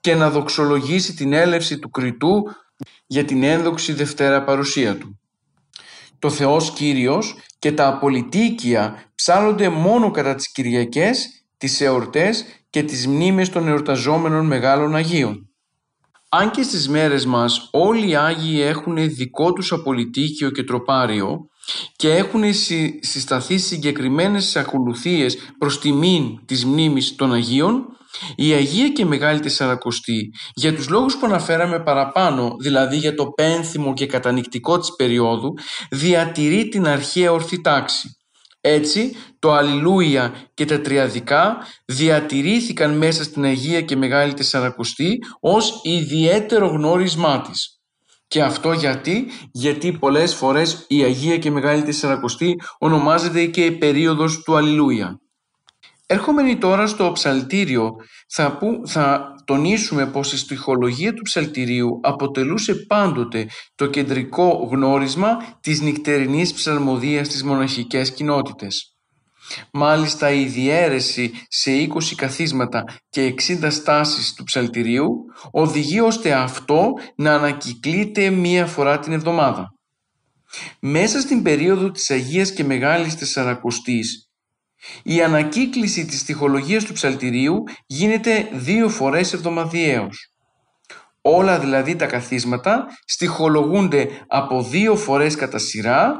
και να δοξολογήσει την έλευση του Κριτού για την ένδοξη Δευτέρα Παρουσία του. Το Θεός Κύριος και τα απολυτίκια ψάλλονται μόνο κατά τις Κυριακές, τις εορτές και τις μνήμες των εορταζόμενων μεγάλων Αγίων. Αν και στις μέρες μας όλοι οι Άγιοι έχουν δικό τους απολυτίκιο και τροπάριο και έχουν συσταθεί συγκεκριμένες ακολουθίες προς τιμήν της μνήμης των Αγίων, η Αγία και Μεγάλη Τεσσαρακοστή, για τους λόγους που αναφέραμε παραπάνω, δηλαδή για το πένθυμο και κατανυκτικό της περίοδου, διατηρεί την αρχαία ορθή τάξη. Έτσι, το Αλληλούια και τα τριαδικά διατηρήθηκαν μέσα στην Αγία και Μεγάλη Τεσσαρακοστή ως ιδιαίτερο γνώρισμά της. Και αυτό γιατί, γιατί πολλές φορές η Αγία και Μεγάλη Τεσσαρακοστή ονομάζεται και η περίοδος του Αλληλούια. Ερχόμενοι τώρα στο ψαλτήριο, θα, που, θα τονίσουμε πως η στιχολογία του ψαλτηρίου αποτελούσε πάντοτε το κεντρικό γνώρισμα της νυχτερινής ψαλμοδίας στις μοναχικές κοινότητες. Μάλιστα η διαίρεση σε είκοσι καθίσματα και εξήντα στάσεις του ψαλτηρίου οδηγεί ώστε αυτό να ανακυκλείται μία φορά την εβδομάδα. Μέσα στην περίοδο της Αγίας και Μεγάλης Τεσσαρακοστής η ανακύκληση της στιχολογίας του ψαλτηρίου γίνεται δύο φορές εβδομαδιαίως. Όλα δηλαδή τα καθίσματα στιχολογούνται από δύο φορές κατά σειρά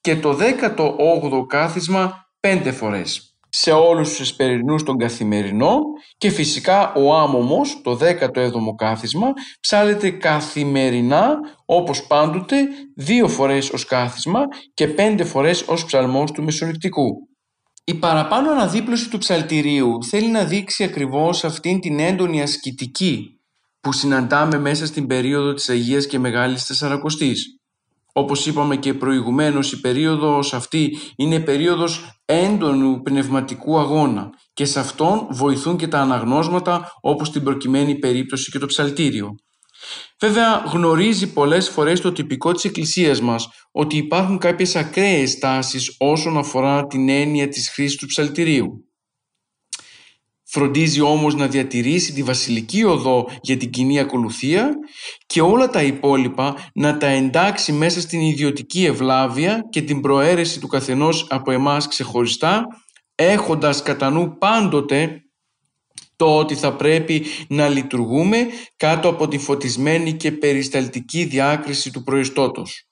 και το δέκατο όγδοο κάθισμα πέντε φορές. Σε όλους τους εσπερινούς των καθημερινών και φυσικά ο άμωμος, το δέκατο έβδομο κάθισμα, ψάλλεται καθημερινά όπως πάντοτε δύο φορές ως κάθισμα και πέντε φορές ως ψαλμός του μεσονυκτικού. Η παραπάνω αναδίπλωση του ψαλτηρίου θέλει να δείξει ακριβώς αυτήν την έντονη ασκητική που συναντάμε μέσα στην περίοδο της Αγίας και Μεγάλης Τεσσαρακοστής. Όπως είπαμε και προηγουμένως, η περίοδος αυτή είναι περίοδος έντονου πνευματικού αγώνα και σε αυτόν βοηθούν και τα αναγνώσματα, όπως την προκειμένη περίπτωση και το ψαλτήριο. Βέβαια, γνωρίζει πολλές φορές το τυπικό της Εκκλησίας μας ότι υπάρχουν κάποιες ακραίες τάσεις όσον αφορά την έννοια της χρήσης του ψαλτηρίου. Φροντίζει όμως να διατηρήσει τη βασιλική οδό για την κοινή ακολουθία και όλα τα υπόλοιπα να τα εντάξει μέσα στην ιδιωτική ευλάβεια και την προαίρεση του καθενός από εμάς ξεχωριστά, έχοντας κατά νου πάντοτε το ότι θα πρέπει να λειτουργούμε κάτω από τη φωτισμένη και περισταλτική διάκριση του προϊστώτος.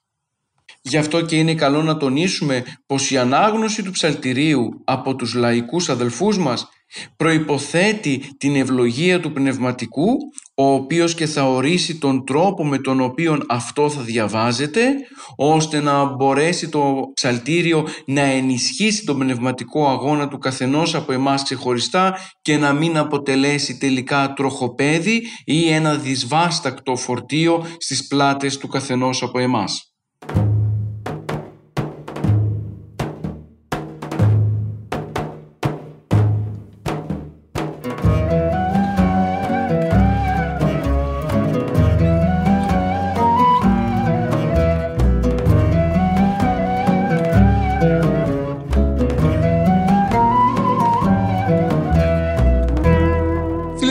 Γι' αυτό και είναι καλό να τονίσουμε πως η ανάγνωση του ψαλτηρίου από τους λαϊκούς αδελφούς μας προϋποθέτει την ευλογία του πνευματικού, ο οποίος και θα ορίσει τον τρόπο με τον οποίο αυτό θα διαβάζεται, ώστε να μπορέσει το ψαλτήριο να ενισχύσει τον πνευματικό αγώνα του καθενός από εμάς ξεχωριστά και να μην αποτελέσει τελικά τροχοπέδι ή ένα δυσβάστακτο φορτίο στις πλάτες του καθενός από εμάς.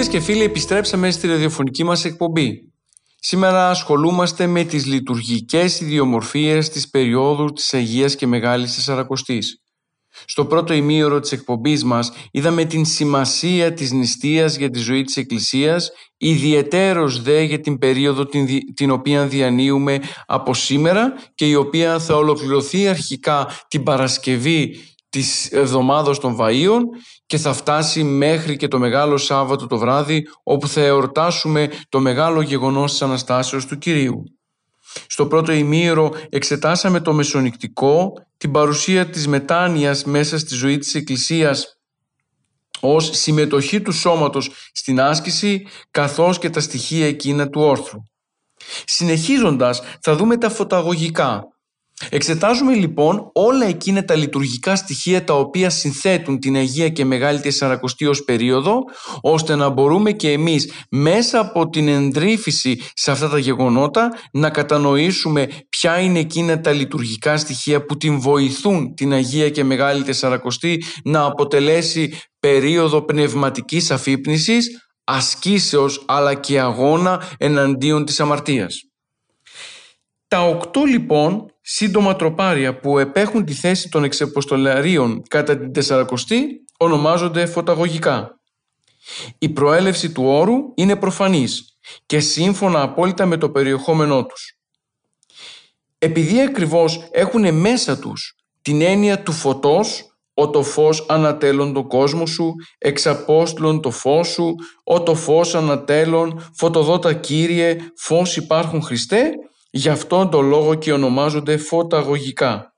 Και φίλοι, επιστρέψαμε στη ραδιοφωνική μας εκπομπή. Σήμερα ασχολούμαστε με τις λειτουργικές ιδιομορφίες της περίοδου της Αγίας και Μεγάλης Τεσσαρακοστής. Στο πρώτο ημίωρο της εκπομπής μας είδαμε την σημασία της νηστείας για τη ζωή της Εκκλησίας, ιδιαιτέρως δε για την περίοδο την, την οποία διανύουμε από σήμερα και η οποία θα ολοκληρωθεί αρχικά την Παρασκευή της εβδομάδος των Βαΐων και θα φτάσει μέχρι και το Μεγάλο Σάββατο το βράδυ, όπου θα εορτάσουμε το μεγάλο γεγονός της Αναστάσεως του Κυρίου. Στο πρώτο ημίωρο εξετάσαμε το μεσονυκτικό, την παρουσία της μετάνοιας μέσα στη ζωή της Εκκλησίας ως συμμετοχή του σώματος στην άσκηση, καθώς και τα στοιχεία εκείνα του όρθρου. Συνεχίζοντας θα δούμε τα φωταγωγικά. Εξετάζουμε λοιπόν όλα εκείνα τα λειτουργικά στοιχεία τα οποία συνθέτουν την Αγία και Μεγάλη Τεσσαρακοστή ως περίοδο, ώστε να μπορούμε και εμείς μέσα από την εντρίφηση σε αυτά τα γεγονότα να κατανοήσουμε ποια είναι εκείνα τα λειτουργικά στοιχεία που την βοηθούν την Αγία και Μεγάλη Τεσσαρακοστή να αποτελέσει περίοδο πνευματικής αφύπνισης, ασκήσεως αλλά και αγώνα εναντίον της αμαρτίας. Τα οκτώ λοιπόν σύντομα τροπάρια που επέχουν τη θέση των εξεποστολαρίων κατά την Τεσσαρακοστή ονομάζονται φωταγωγικά. Η προέλευση του όρου είναι προφανής και σύμφωνα απόλυτα με το περιεχόμενό τους. Επειδή ακριβώς έχουν μέσα τους την έννοια του φωτός, «Ο το φως ανατέλων το κόσμο σου, εξαπόστλων το φως σου, ο το φως ανατέλων, φωτοδότα Κύριε, φως υπάρχουν Χριστέ», γι' αυτόν τον λόγο και ονομάζονται φωταγωγικά.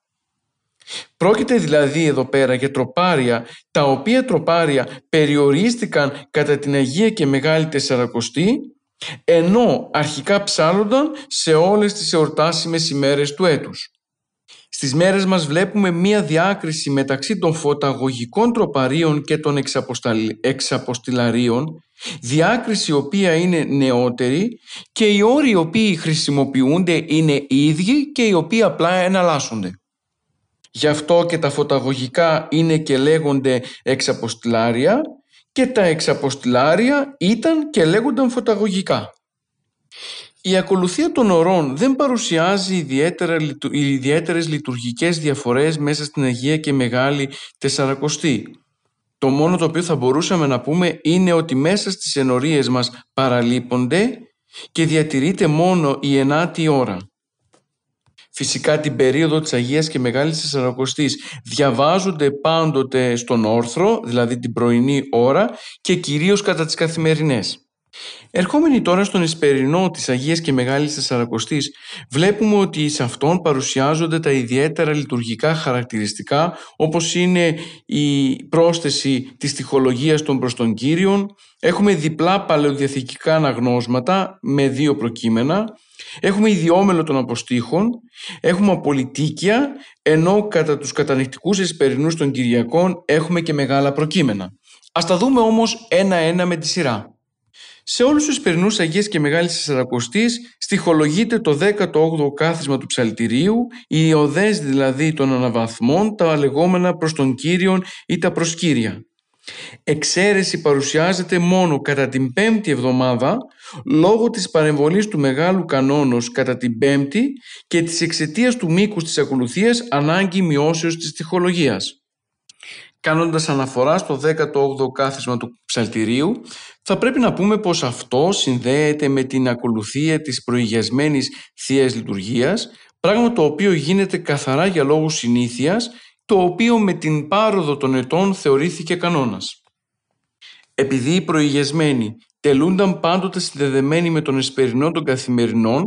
Πρόκειται δηλαδή εδώ πέρα για τροπάρια, τα οποία τροπάρια περιορίστηκαν κατά την Αγία και Μεγάλη Τεσσαρακοστή, ενώ αρχικά ψάλλονταν σε όλες τις εορτάσιμες ημέρες του έτους. Στις μέρες μας βλέπουμε μία διάκριση μεταξύ των φωταγωγικών τροπαρίων και των εξαποστηλαρίων, διάκριση η οποία είναι νεότερη και οι όροι οι οποίοι χρησιμοποιούνται είναι οι ίδιοι και οι οποίοι απλά εναλλάσσονται. Γι' αυτό και τα φωταγωγικά είναι και λέγονται εξαποστιλάρια και τα εξαποστιλάρια ήταν και λέγονταν φωταγωγικά. Η ακολουθία των ωρών δεν παρουσιάζει ιδιαίτερα, ιδιαίτερες λειτουργικές διαφορές μέσα στην Αγία και Μεγάλη Τεσσαρακοστή. Το μόνο το οποίο θα μπορούσαμε να πούμε είναι ότι μέσα στις ενορίες μας παραλείπονται και διατηρείται μόνο η ενάτη ώρα. Φυσικά την περίοδο της Αγίας και Μεγάλης Τεσσαρακοστής διαβάζονται πάντοτε στον όρθρο, δηλαδή την πρωινή ώρα και κυρίως κατά τις καθημερινές. Ερχόμενοι τώρα στον Ισπερινό της Αγίας και Μεγάλης Τεσσαρακοστής, βλέπουμε ότι σε αυτόν παρουσιάζονται τα ιδιαίτερα λειτουργικά χαρακτηριστικά, όπως είναι η πρόσθεση της τυχολογίας των προς τον Κύριον, έχουμε διπλά παλαιοδιαθηκικά αναγνώσματα με δύο προκείμενα, έχουμε ιδιόμελο των αποστήχων, έχουμε απολυτίκια, ενώ κατά τους κατανυκτικούς Ισπερινούς των Κυριακών έχουμε και μεγάλα προκείμενα. Ας τα δούμε όμως ένα-ένα με τη σειρά. Σε όλους τους Ισπερινούς Αγίας και Μεγάλης Τεσσαρακοστής στιχολογείται το δέκατο όγδοο κάθισμα του ψαλτηρίου, οι οδές δηλαδή των αναβαθμών, τα λεγόμενα προς τον Κύριον ή τα προσκύρια. Εξαίρεση παρουσιάζεται μόνο κατά την πέμπτη εβδομάδα λόγω της παρεμβολής του Μεγάλου Κανόνος κατά την πέμπτη και της εξαιτίας του μήκους της ακολουθίας ανάγκη μειώσεως της στιχολογίας. Κάνοντας αναφορά στο δέκατο όγδοο κάθισμα του ψαλτηρίου, θα πρέπει να πούμε πως αυτό συνδέεται με την ακολουθία της προηγιασμένης Θείας Λειτουργίας, πράγμα το οποίο γίνεται καθαρά για λόγους συνήθειας, το οποίο με την πάροδο των ετών θεωρήθηκε κανόνας. Επειδή οι προηγιασμένοι τελούνταν πάντοτε συνδεδεμένοι με τον Εσπερινό των Καθημερινών,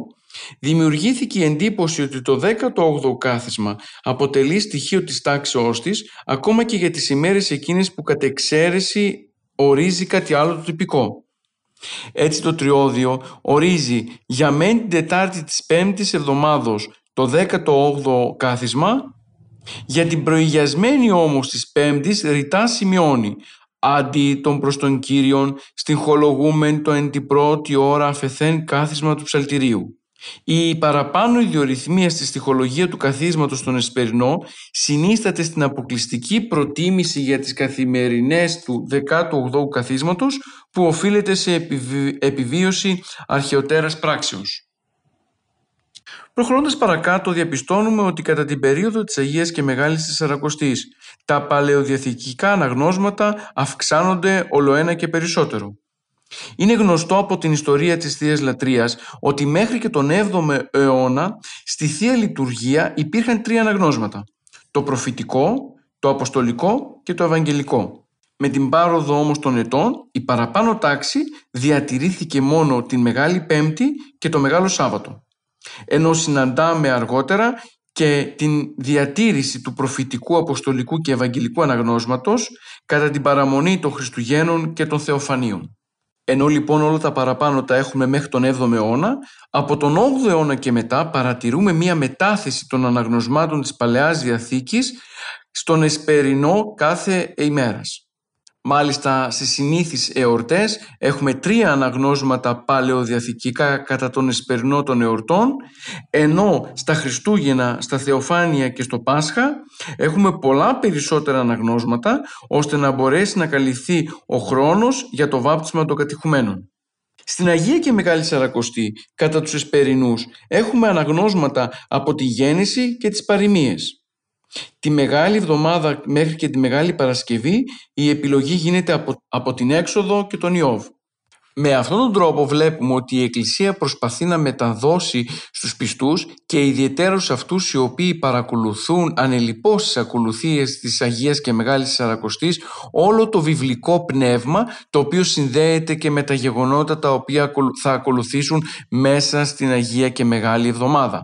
δημιουργήθηκε η εντύπωση ότι το δέκατο όγδοο κάθισμα αποτελεί στοιχείο της τάξεώς της, ακόμα και για τις ημέρες εκείνες που κατ' εξαίρεση ορίζει κάτι άλλο το τυπικό. Έτσι το τριώδιο ορίζει για μεν την Τετάρτη της πέμπτης εβδομάδος το δέκατο όγδοο κάθισμα, για την προηγιασμένη όμως της πέμπτης ρητά σημειώνει «Αντί των προς τον Κύριον στην χολογούμεν το εν την πρώτη ώρα αφεθέν κάθισμα του ψαλτηρίου». Η παραπάνω ιδιορυθμία στη στιχολογία του καθίσματος στον Εσπερινό συνίσταται στην αποκλειστική προτίμηση για τις καθημερινές του δέκατου όγδοου καθίσματος που οφείλεται σε επιβι... επιβίωση αρχαιοτέρας πράξεως. Προχωρώντας παρακάτω διαπιστώνουμε ότι κατά την περίοδο της Αγίας και Μεγάλης Τεσσαρακοστής τα παλαιοδιαθηκικά αναγνώσματα αυξάνονται ολοένα και περισσότερο. Είναι γνωστό από την ιστορία της Θείας Λατρείας ότι μέχρι και τον έβδομο αιώνα στη Θεία Λειτουργία υπήρχαν τρία αναγνώσματα, το προφητικό, το αποστολικό και το ευαγγελικό. Με την πάροδο όμως των ετών η παραπάνω τάξη διατηρήθηκε μόνο την Μεγάλη Πέμπτη και το Μεγάλο Σάββατο, ενώ συναντάμε αργότερα και την διατήρηση του προφητικού, αποστολικού και ευαγγελικού αναγνώσματος κατά την παραμονή των Χριστουγέννων και των Θεοφανίων. Ενώ λοιπόν όλα τα παραπάνω τα έχουμε μέχρι τον έβδομο αιώνα, από τον όγδοο αιώνα και μετά παρατηρούμε μία μετάθεση των αναγνωσμάτων της Παλαιάς Διαθήκης στον Εσπερινό κάθε ημέρας. Μάλιστα στις συνήθεις εορτές έχουμε τρία αναγνώσματα παλαιοδιαθηκικά κατά τον Εσπερινό των εορτών, ενώ στα Χριστούγεννα, στα Θεοφάνεια και στο Πάσχα έχουμε πολλά περισσότερα αναγνώσματα ώστε να μπορέσει να καλυφθεί ο χρόνος για το βάπτισμα των κατηχουμένων. Στην Αγία και Μεγάλη Τεσσαρακοστή κατά τους Εσπερινούς έχουμε αναγνώσματα από τη Γέννηση και τις Παροιμίες. Τη Μεγάλη Εβδομάδα μέχρι και τη Μεγάλη Παρασκευή η επιλογή γίνεται από, από την Έξοδο και τον Ιώβ. Με αυτόν τον τρόπο βλέπουμε ότι η Εκκλησία προσπαθεί να μεταδώσει στους πιστούς και ιδιαιτέρως σε αυτούς οι οποίοι παρακολουθούν ανελιπώς τις ακολουθίες της Αγίας και Μεγάλης Τεσσαρακοστής όλο το βιβλικό πνεύμα το οποίο συνδέεται και με τα γεγονότα τα οποία θα ακολουθήσουν μέσα στην Αγία και Μεγάλη Εβδομάδα.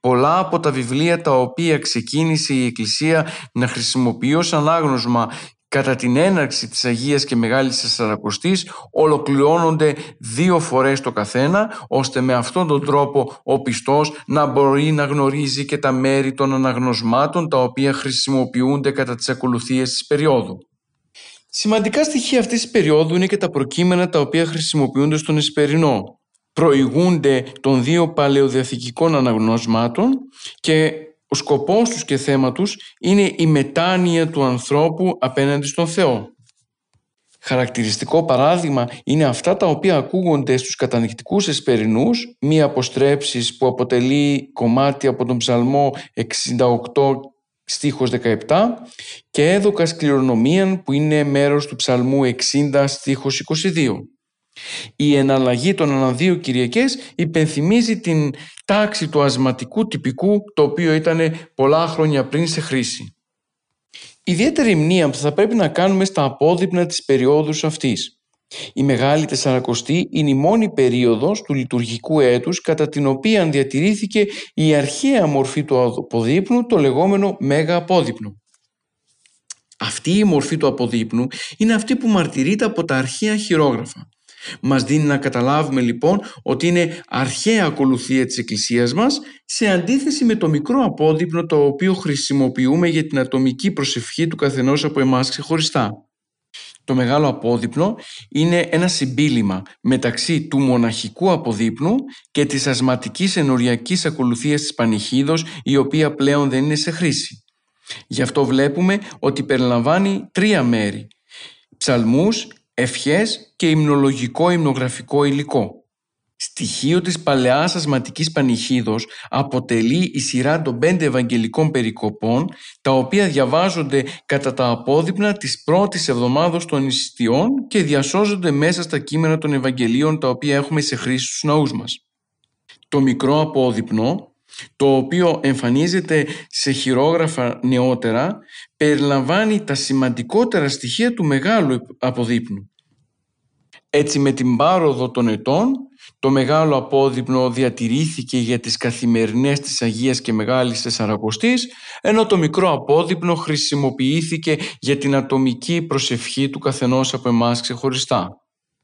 Πολλά από τα βιβλία τα οποία ξεκίνησε η Εκκλησία να χρησιμοποιεί ως ανάγνωσμα κατά την έναρξη της Αγίας και Μεγάλης Τεσσαρακοστής ολοκληρώνονται δύο φορές το καθένα, ώστε με αυτόν τον τρόπο ο πιστός να μπορεί να γνωρίζει και τα μέρη των αναγνωσμάτων τα οποία χρησιμοποιούνται κατά τις ακολουθίες της περίοδου. Σημαντικά στοιχεία αυτής της περίοδου είναι και τα προκείμενα τα οποία χρησιμοποιούνται στον Εσπερινό. Προηγούνται των δύο παλαιοδιαθηκικών αναγνωσμάτων και σκοπός τους και θέμα τους είναι η μετάνοια του ανθρώπου απέναντι στον Θεό. Χαρακτηριστικό παράδειγμα είναι αυτά τα οποία ακούγονται στους κατανοητικούς εσπερινούς, μία αποστρέψεις που αποτελεί κομμάτι από τον Ψαλμό εξήντα οκτώ στίχος δεκαεπτά και έδοκας κληρονομίαν που είναι μέρος του Ψαλμού εξήντα στίχος είκοσι δύο. Η εναλλαγή των αναδύο Κυριακές υπενθυμίζει την τάξη του ασματικού τυπικού, το οποίο ήταν πολλά χρόνια πριν σε χρήση. Ιδιαίτερη μνήμα που θα πρέπει να κάνουμε στα απόδειπνα της περιόδους αυτής. Η Μεγάλη Τεσσαρακοστή είναι η μόνη περίοδος του λειτουργικού έτους κατά την οποία διατηρήθηκε η αρχαία μορφή του αποδείπνου, το λεγόμενο Μέγα Απόδειπνο. Αυτή η μορφή του αποδείπνου είναι αυτή που μαρτυρείται από τα αρχαία χειρόγραφα. Μας δίνει να καταλάβουμε λοιπόν ότι είναι αρχαία ακολουθία της Εκκλησίας μας, σε αντίθεση με το μικρό απόδειπνο το οποίο χρησιμοποιούμε για την ατομική προσευχή του καθενός από εμάς ξεχωριστά. Το μεγάλο απόδειπνο είναι ένα συμπίλημα μεταξύ του μοναχικού αποδείπνου και της ασματικής ενοριακής ακολουθίας της Πανιχίδος, η οποία πλέον δεν είναι σε χρήση. Γι' αυτό βλέπουμε ότι περιλαμβάνει τρία μέρη: ψαλμούς, ευχές και υμνολογικό-υμνογραφικό υλικό. Στοιχείο της παλαιάς ασματικής πανιχίδος αποτελεί η σειρά των πέντε ευαγγελικών περικοπών, τα οποία διαβάζονται κατά τα απόδειπνα της πρώτης εβδομάδος των Ισιτιών και διασώζονται μέσα στα κείμενα των Ευαγγελίων, τα οποία έχουμε σε χρήση στους ναούς μας. Το μικρό απόδειπνο, το οποίο εμφανίζεται σε χειρόγραφα νεότερα, περιλαμβάνει τα σημαντικότερα στοιχεία του μεγάλου αποδείπνου. Έτσι, με την πάροδο των ετών, το μεγάλο απόδειπνο διατηρήθηκε για τις καθημερινές της Αγίας και Μεγάλης Τεσσαρακοστής, ενώ το μικρό απόδειπνο χρησιμοποιήθηκε για την ατομική προσευχή του καθενός από εμάς ξεχωριστά.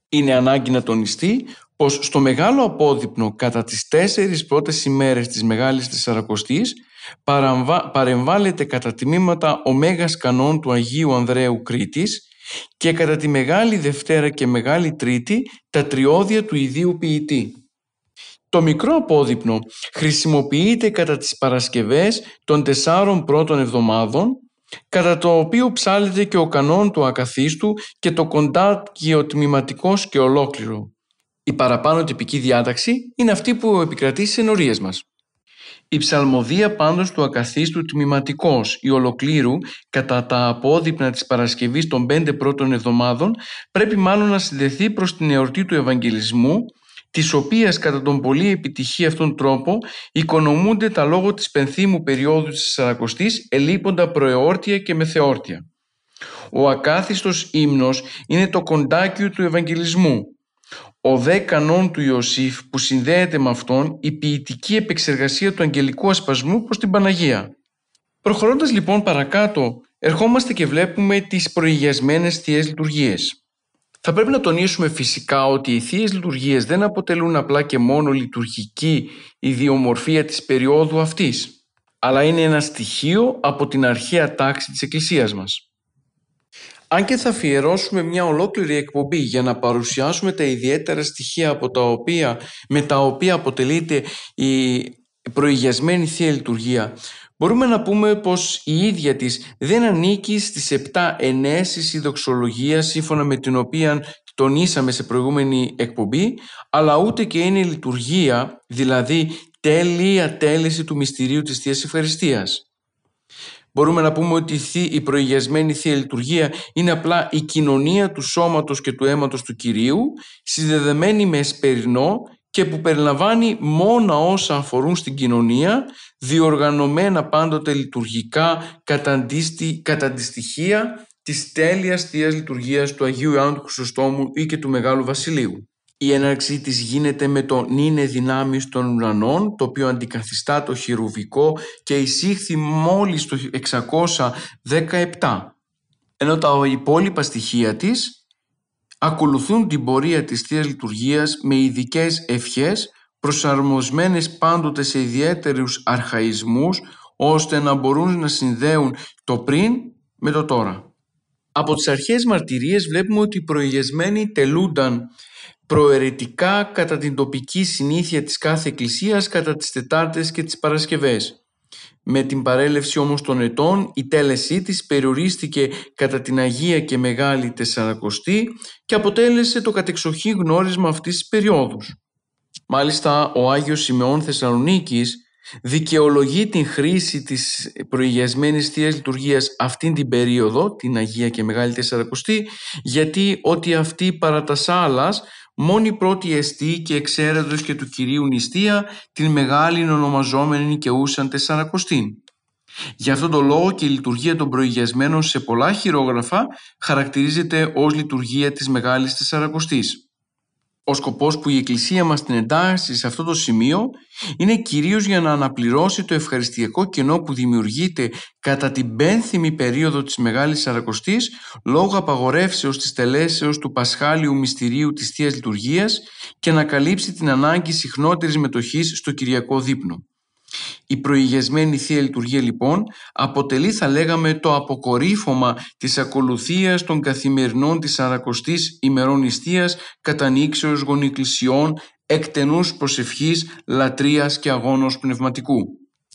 Είναι ανάγκη να τονιστεί πως στο μεγάλο απόδειπνο κατά τις τέσσερις πρώτες ημέρες της Μεγάλης Τεσσαρακοστής παραμβα... παρεμβάλλεται κατά τμήματα ο Μέγας Κανών του Αγίου Ανδρέου Κρήτης και κατά τη Μεγάλη Δευτέρα και Μεγάλη Τρίτη τα τριώδια του Ιδίου Ποιητή. Το μικρό απόδειπνο χρησιμοποιείται κατά τις Παρασκευές των τεσσάρων πρώτων εβδομάδων, κατά το οποίο ψάλλεται και ο κανόν του ακαθίστου και το κοντάκιο τμηματικός και ολόκληρο. Η παραπάνω τυπική διάταξη είναι αυτή που επικρατεί στις ενορίες μας. Η ψαλμοδία πάντως του ακαθίστου τμηματικός ή ολοκλήρου κατά τα απόδειπνα της Παρασκευής των πέντε πρώτων εβδομάδων πρέπει μάλλον να συνδεθεί προς την εορτή του Ευαγγελισμού, της οποίας κατά τον πολύ επιτυχή αυτόν τρόπο οικονομούνται τα λόγω της πενθύμου περίοδου της Σαρακοστής, ελείποντα προεόρτια και μεθεόρτια. Ο ακάθιστος ύμνος είναι το κοντάκιο του Ευαγγελισμού. Ο δε κανόν του Ιωσήφ που συνδέεται με αυτόν η ποιητική επεξεργασία του αγγελικού ασπασμού προς την Παναγία. Προχωρώντας λοιπόν παρακάτω, ερχόμαστε και βλέπουμε τις προηγιασμένες θείες λειτουργίες. Θα πρέπει να τονίσουμε φυσικά ότι οι θείες λειτουργίες δεν αποτελούν απλά και μόνο λειτουργική ιδιομορφία της περίοδου αυτής, αλλά είναι ένα στοιχείο από την αρχαία τάξη της Εκκλησίας μας. Αν και θα αφιερώσουμε μια ολόκληρη εκπομπή για να παρουσιάσουμε τα ιδιαίτερα στοιχεία από τα οποία, με τα οποία αποτελείται η προηγιασμένη θεία λειτουργία, μπορούμε να πούμε πως η ίδια της δεν ανήκει στις επτά ενέσεις ή δοξολογία σύμφωνα με την οποία τονίσαμε σε προηγούμενη εκπομπή, αλλά ούτε και είναι λειτουργία, δηλαδή τέλεια τέλεση του μυστηρίου της Θείας Ευχαριστίας. Μπορούμε να πούμε ότι η προηγιασμένη θεία λειτουργία είναι απλά η κοινωνία του σώματος και του αίματος του Κυρίου, συνδεδεμένη με εσπερινό και που περιλαμβάνει μόνα όσα αφορούν στην κοινωνία, διοργανωμένα πάντοτε λειτουργικά κατά τη στοιχεία της τέλειας θείας λειτουργίας του Αγίου Ιωάννου του Χρυσοστόμου ή και του Μεγάλου Βασιλείου. Η έναρξη της γίνεται με το «Νίνε δυνάμεις των ουρανών», το οποίο αντικαθιστά το χειρουβικό και εισήχθη μόλις το εξακόσια δεκαεπτά, ενώ τα υπόλοιπα στοιχεία της ακολουθούν την πορεία της θείας λειτουργίας με ειδικές ευχές, προσαρμοσμένες πάντοτε σε ιδιαίτερους αρχαϊσμούς, ώστε να μπορούν να συνδέουν το πριν με το τώρα. Από τις αρχαίες μαρτυρίες βλέπουμε ότι οι προηγιασμένοι τελούνταν προαιρετικά κατά την τοπική συνήθεια της κάθε εκκλησίας κατά τις Τετάρτες και τις Παρασκευές. Με την παρέλευση όμως των ετών, η τέλεσή της περιορίστηκε κατά την Αγία και Μεγάλη Τεσσαρακοστή και αποτέλεσε το κατεξοχή γνώρισμα αυτής της περιόδους. Μάλιστα, ο Άγιος Σημεών Θεσσαλονίκης δικαιολογεί την χρήση της προηγιασμένης Θείας Λειτουργίας αυτήν την περίοδο, την Αγία και Μεγάλη Τεσσαρακοστή, γιατί ότι αυτή παρά τας άλλας μόνη πρώτη εστί και εξαίρετος και του Κυρίου νηστεία την μεγάλη ονομαζόμενη Νικαιούσαν Τεσσαρακοστή. Γι' αυτόν τον λόγο και η λειτουργία των προηγιασμένων σε πολλά χειρόγραφα χαρακτηρίζεται ως λειτουργία της Μεγάλης Τεσσαρακοστής. Ο σκοπός που η Εκκλησία μας την εντάσσει σε αυτό το σημείο είναι κυρίως για να αναπληρώσει το ευχαριστιακό κενό που δημιουργείται κατά την πένθυμη περίοδο της Μεγάλης Τεσσαρακοστής λόγω απαγορεύσεως της τελέσεως του Πασχάλιου Μυστηρίου της Θείας Λειτουργίας και να καλύψει την ανάγκη συχνότερης μετοχής στο Κυριακό δείπνο. Η προηγιασμένη Θεία Λειτουργία λοιπόν αποτελεί, θα λέγαμε, το αποκορύφωμα της ακολουθίας των καθημερινών της Τεσσαρακοστής ημερών νηστείας κατά νήξεως γονικλησιών, εκτενούς προσευχής, λατρείας και αγώνος πνευματικού.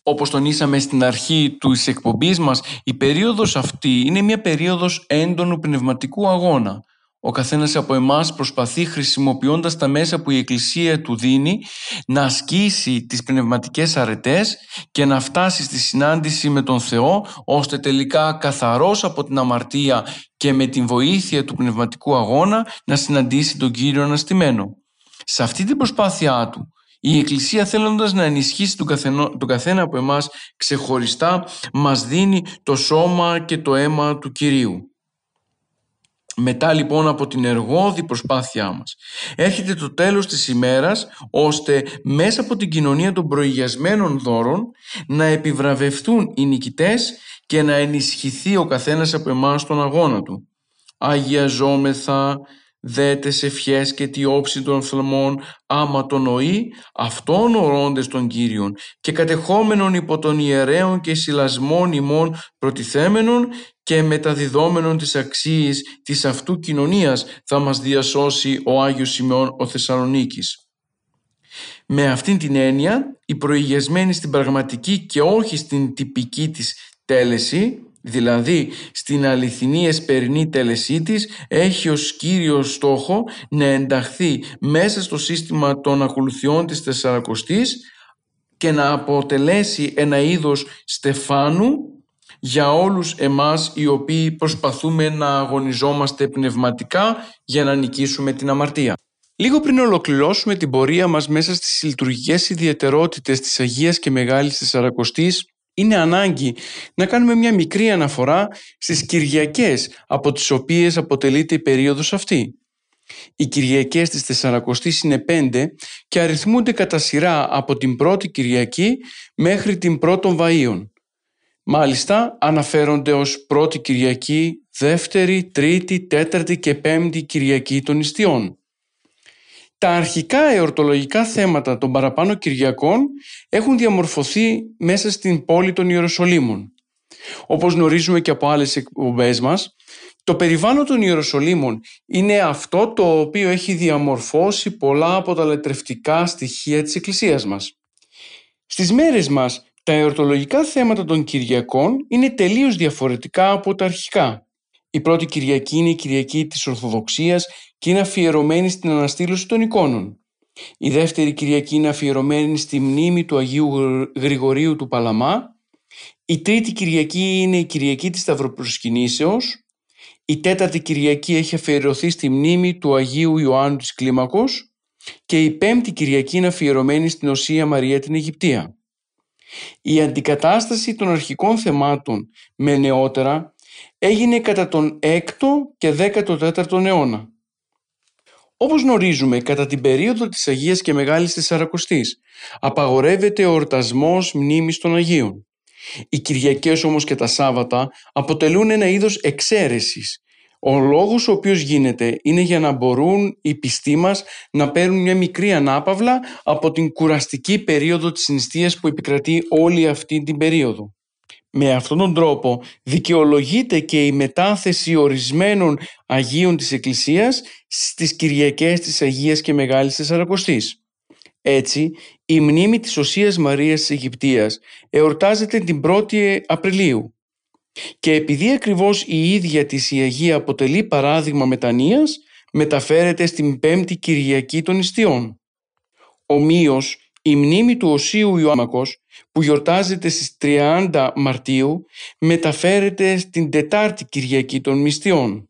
Όπως τονίσαμε στην αρχή της εκπομπής μας, η περίοδος αυτή είναι μια περίοδος έντονου πνευματικού αγώνα. Ο καθένας από εμάς προσπαθεί, χρησιμοποιώντας τα μέσα που η Εκκλησία του δίνει, να ασκήσει τις πνευματικές αρετές και να φτάσει στη συνάντηση με τον Θεό, ώστε τελικά καθαρός από την αμαρτία και με την βοήθεια του πνευματικού αγώνα να συναντήσει τον Κύριο αναστημένο. Σε αυτή την προσπάθειά του, η Εκκλησία, θέλοντας να ενισχύσει τον, καθενό, τον καθένα από εμάς ξεχωριστά, μας δίνει το σώμα και το αίμα του Κυρίου. Μετά λοιπόν από την εργώδη προσπάθειά μας, έρχεται το τέλος της ημέρας, ώστε μέσα από την κοινωνία των προηγιασμένων δώρων να επιβραβευτούν οι νικητές και να ενισχυθεί ο καθένας από εμάς στον αγώνα του. Αγιαζόμεθα δε τες ευχές και τη όψη των φθαλμών, άμα τον οεί, αυτόν ορώντες των Κύριων, και κατεχόμενων υπό των ιερέων και συλλασμών ημών προτιθέμενων και μεταδιδόμενων της αξίας της αυτού κοινωνίας, θα μας διασώσει ο Άγιος Σημεών ο Θεσσαλονίκης. Με αυτήν την έννοια, η προηγιασμένη στην πραγματική και όχι στην τυπική της τέλεση, δηλαδή στην αληθινή εσπερινή τέλεσή της, έχει ως κύριο στόχο να ενταχθεί μέσα στο σύστημα των ακολουθιών της Τεσσαρακοστής και να αποτελέσει ένα είδος στεφάνου για όλους εμάς οι οποίοι προσπαθούμε να αγωνιζόμαστε πνευματικά για να νικήσουμε την αμαρτία. Λίγο πριν ολοκληρώσουμε την πορεία μας μέσα στις λειτουργικές ιδιαιτερότητες της Αγίας και Μεγάλης Τεσσαρακοστής, είναι ανάγκη να κάνουμε μια μικρή αναφορά στις Κυριακές από τις οποίες αποτελείται η περίοδος αυτή. Οι Κυριακές της Τεσσαρακοστής είναι πέντε και αριθμούνται κατά σειρά από την πρώτη Κυριακή μέχρι την πρώτον Βαΐων. Μάλιστα αναφέρονται ως πρώτη Κυριακή, δεύτερη, τρίτη, τέταρτη και πέμπτη Κυριακή των νηστειών. Τα αρχικά εορτολογικά θέματα των παραπάνω Κυριακών έχουν διαμορφωθεί μέσα στην πόλη των Ιεροσολύμων. Όπως γνωρίζουμε και από άλλες εκπομπές μας, το περιβάλλον των Ιεροσολύμων είναι αυτό το οποίο έχει διαμορφώσει πολλά από τα λατρευτικά στοιχεία της Εκκλησίας μας. Στις μέρες μας, τα εορτολογικά θέματα των Κυριακών είναι τελείως διαφορετικά από τα αρχικά. Η πρώτη Κυριακή είναι η Κυριακή της Ορθοδοξίας και είναι αφιερωμένη στην αναστήλωση των εικόνων. Η δεύτερη Κυριακή είναι αφιερωμένη στη μνήμη του Αγίου Γρηγορίου του Παλαμά. Η τρίτη Κυριακή είναι η Κυριακή της Σταυροπροσκυνήσεως. Η τέταρτη Κυριακή έχει αφιερωθεί στη μνήμη του Αγίου Ιωάννου της Κλίμακος. Και η πέμπτη Κυριακή είναι αφιερωμένη στην Οσία Μαρία την Αιγυπτία. Η αντικατάσταση των αρχικών θεμάτων με νεότερα έγινε κατά τον έκτο και δέκατο τέταρτο αιώνα. Όπως γνωρίζουμε, κατά την περίοδο της Αγίας και Μεγάλης Τεσσαρακοστής απαγορεύεται ο εορτασμός μνήμης των Αγίων. Οι Κυριακές όμως και τα Σάββατα αποτελούν ένα είδος εξαίρεσης. Ο λόγος ο οποίος γίνεται είναι για να μπορούν οι πιστοί μας να παίρνουν μια μικρή ανάπαυλα από την κουραστική περίοδο της νηστείας που επικρατεί όλη αυτή την περίοδο. Με αυτόν τον τρόπο δικαιολογείται και η μετάθεση ορισμένων Αγίων της Εκκλησίας στις Κυριακές της Αγίας και Μεγάλης Τεσσαρακοστής. Έτσι, η μνήμη της Οσίας Μαρίας της Αιγυπτίας εορτάζεται την πρώτη Απριλίου και επειδή ακριβώς η ίδια της η Αγία αποτελεί παράδειγμα μετανοίας, μεταφέρεται στην πέμπτη Κυριακή των Ιστιών. Ομοίως, η μνήμη του Οσίου Ιωάννης που γιορτάζεται στις τριάντα Μαρτίου μεταφέρεται στην τετάρτη Κυριακή των Μυστιών.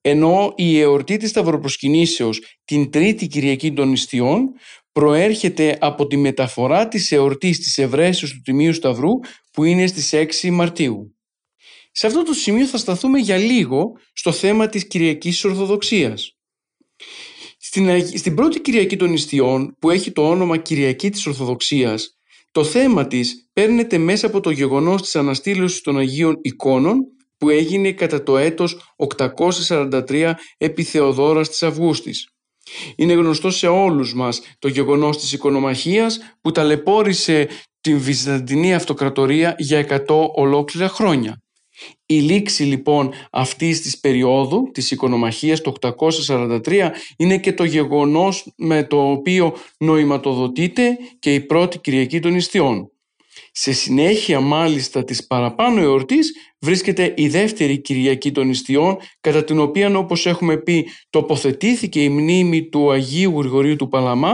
Ενώ η εορτή της Σταυροπροσκυνήσεως την τρίτη Κυριακή των Μυστιών προέρχεται από τη μεταφορά της εορτής της Ευρέσεως του Τιμίου Σταυρού που είναι στις έξι Μαρτίου. Σε αυτό το σημείο θα σταθούμε για λίγο στο θέμα της Κυριακής Ορθοδοξίας. Στην, στην πρώτη Κυριακή των Ιστιών, που έχει το όνομα Κυριακή της Ορθοδοξίας, το θέμα της παίρνεται μέσα από το γεγονός της αναστήλωσης των Αγίων Εικόνων που έγινε κατά το έτος οκτακόσια σαράντα τρία επί Θεοδόρας της Αυγούστης. Είναι γνωστό σε όλους μας το γεγονός της οικονομαχίας που ταλαιπώρησε την Βυζαντινή Αυτοκρατορία για εκατό ολόκληρα χρόνια. Η λήξη λοιπόν αυτής της περίοδου της οικονομαχίας το οκτακόσια σαράντα τρία είναι και το γεγονός με το οποίο νοηματοδοτείται και η πρώτη Κυριακή των Ιστιών. Σε συνέχεια μάλιστα της παραπάνω εορτής βρίσκεται η δεύτερη Κυριακή των Ιστιών, κατά την οποία, όπως έχουμε πει, τοποθετήθηκε η μνήμη του Αγίου Γρηγορίου του Παλαμά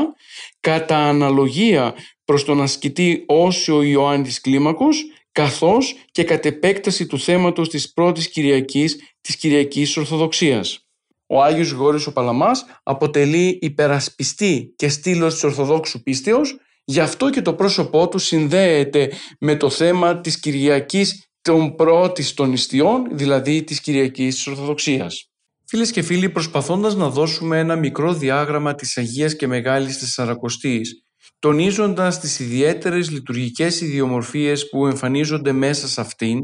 κατά αναλογία προς τον ασκητή Όσιο Ιωάννη της Κλίμακος, καθώς και κατ' επέκταση του θέματος της πρώτης Κυριακής, της Κυριακής Ορθοδοξίας. Ο Άγιος Γρηγόριος ο Παλαμάς αποτελεί υπερασπιστή και στήλος της Ορθοδόξου πίστεως, γι' αυτό και το πρόσωπό του συνδέεται με το θέμα της Κυριακής των πρώτης των Ιστιών, δηλαδή της Κυριακής της Ορθοδοξίας. Φίλες και φίλοι, προσπαθώντας να δώσουμε ένα μικρό διάγραμμα της Αγίας και Μεγάλης Τεσσαρακοστής, τονίζοντας τις ιδιαίτερες λειτουργικές ιδιομορφίες που εμφανίζονται μέσα σε αυτήν,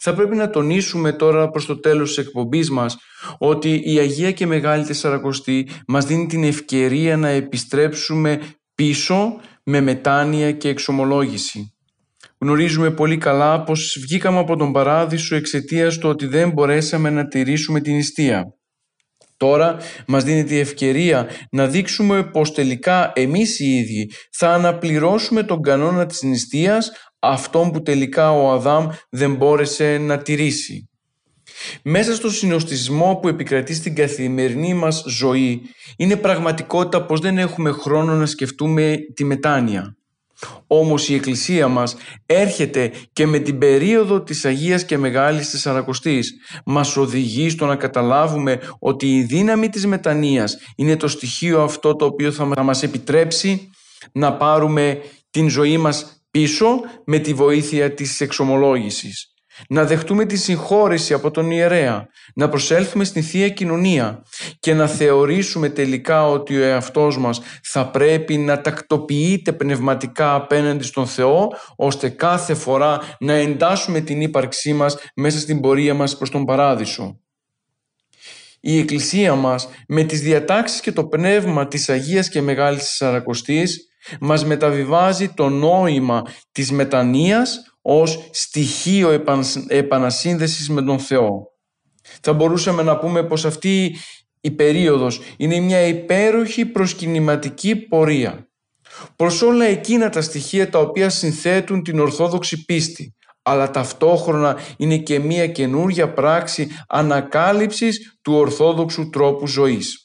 θα πρέπει να τονίσουμε τώρα προς το τέλος της εκπομπής μας ότι η Αγία και Μεγάλη Τεσσαρακοστή μας δίνει την ευκαιρία να επιστρέψουμε πίσω με μετάνοια και εξομολόγηση. Γνωρίζουμε πολύ καλά πως βγήκαμε από τον παράδεισο εξαιτίας του ότι δεν μπορέσαμε να τηρήσουμε την νηστεία. Τώρα μας δίνεται η ευκαιρία να δείξουμε πως τελικά εμείς οι ίδιοι θα αναπληρώσουμε τον κανόνα της νηστείας, αυτόν που τελικά ο Αδάμ δεν μπόρεσε να τηρήσει. Μέσα στο συνοστισμό που επικρατεί στην καθημερινή μας ζωή, είναι πραγματικότητα πως δεν έχουμε χρόνο να σκεφτούμε τη μετάνοια. Όμως η Εκκλησία μας έρχεται και με την περίοδο της Αγίας και Μεγάλης Τεσσαρακοστής μας οδηγεί στο να καταλάβουμε ότι η δύναμη της μετανοίας είναι το στοιχείο αυτό το οποίο θα μας επιτρέψει να πάρουμε την ζωή μας πίσω με τη βοήθεια της εξομολόγησης. Να δεχτούμε τη συγχώρεση από τον ιερέα, να προσέλθουμε στην Θεία Κοινωνία και να θεωρήσουμε τελικά ότι ο εαυτός μας θα πρέπει να τακτοποιείται πνευματικά απέναντι στον Θεό, ώστε κάθε φορά να εντάσσουμε την ύπαρξή μας μέσα στην πορεία μας προς τον Παράδεισο. Η Εκκλησία μας, με τις διατάξεις και το πνεύμα της Αγίας και Μεγάλης Τεσσαρακοστής, μας μεταβιβάζει το νόημα της μετανοίας ως στοιχείο επανασύνδεσης με τον Θεό. Θα μπορούσαμε να πούμε πως αυτή η περίοδος είναι μια υπέροχη προσκυνηματική πορεία προς όλα εκείνα τα στοιχεία τα οποία συνθέτουν την Ορθόδοξη πίστη, αλλά ταυτόχρονα είναι και μια καινούργια πράξη ανακάλυψης του Ορθόδοξου τρόπου ζωής.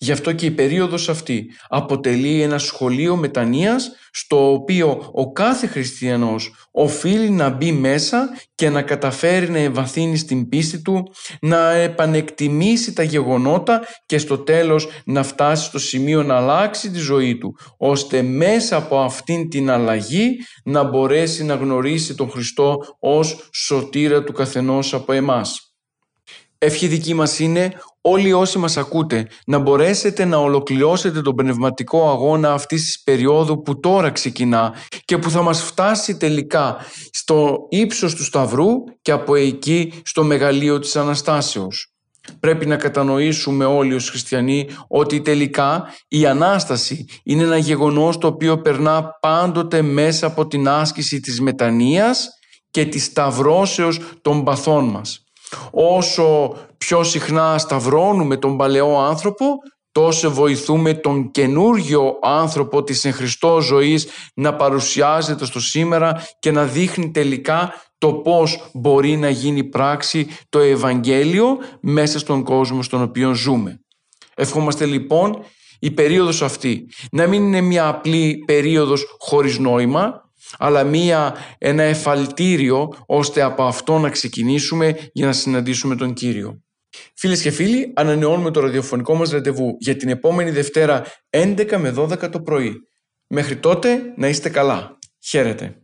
Γι' αυτό και η περίοδος αυτή αποτελεί ένα σχολείο μετανοίας στο οποίο ο κάθε χριστιανός οφείλει να μπει μέσα και να καταφέρει να εμβαθύνει στην πίστη του, να επανεκτιμήσει τα γεγονότα και στο τέλος να φτάσει στο σημείο να αλλάξει τη ζωή του, ώστε μέσα από αυτήν την αλλαγή να μπορέσει να γνωρίσει τον Χριστό ως σωτήρα του καθενός από εμάς. Ευχή δική μας είναι όλοι όσοι μας ακούτε να μπορέσετε να ολοκληρώσετε τον πνευματικό αγώνα αυτής της περίοδου που τώρα ξεκινά και που θα μας φτάσει τελικά στο ύψος του Σταυρού και από εκεί στο μεγαλείο της Αναστάσεως. Πρέπει να κατανοήσουμε όλοι ως χριστιανοί ότι τελικά η Ανάσταση είναι ένα γεγονός το οποίο περνά πάντοτε μέσα από την άσκηση της μετανοίας και της σταυρώσεως των παθών μας. Όσο πιο συχνά σταυρώνουμε τον παλαιό άνθρωπο, τόσο βοηθούμε τον καινούργιο άνθρωπο της εν Χριστώ ζωής να παρουσιάζεται στο σήμερα και να δείχνει τελικά το πώς μπορεί να γίνει πράξη το Ευαγγέλιο μέσα στον κόσμο στον οποίο ζούμε. Ευχόμαστε λοιπόν η περίοδος αυτή να μην είναι μια απλή περίοδος χωρίς νόημα, αλλά μία, ένα εφαλτήριο ώστε από αυτό να ξεκινήσουμε για να συναντήσουμε τον Κύριο. Φίλες και φίλοι, ανανεώνουμε το ραδιοφωνικό μας ραντεβού για την επόμενη Δευτέρα έντεκα με δώδεκα το πρωί. Μέχρι τότε να είστε καλά. Χαίρετε.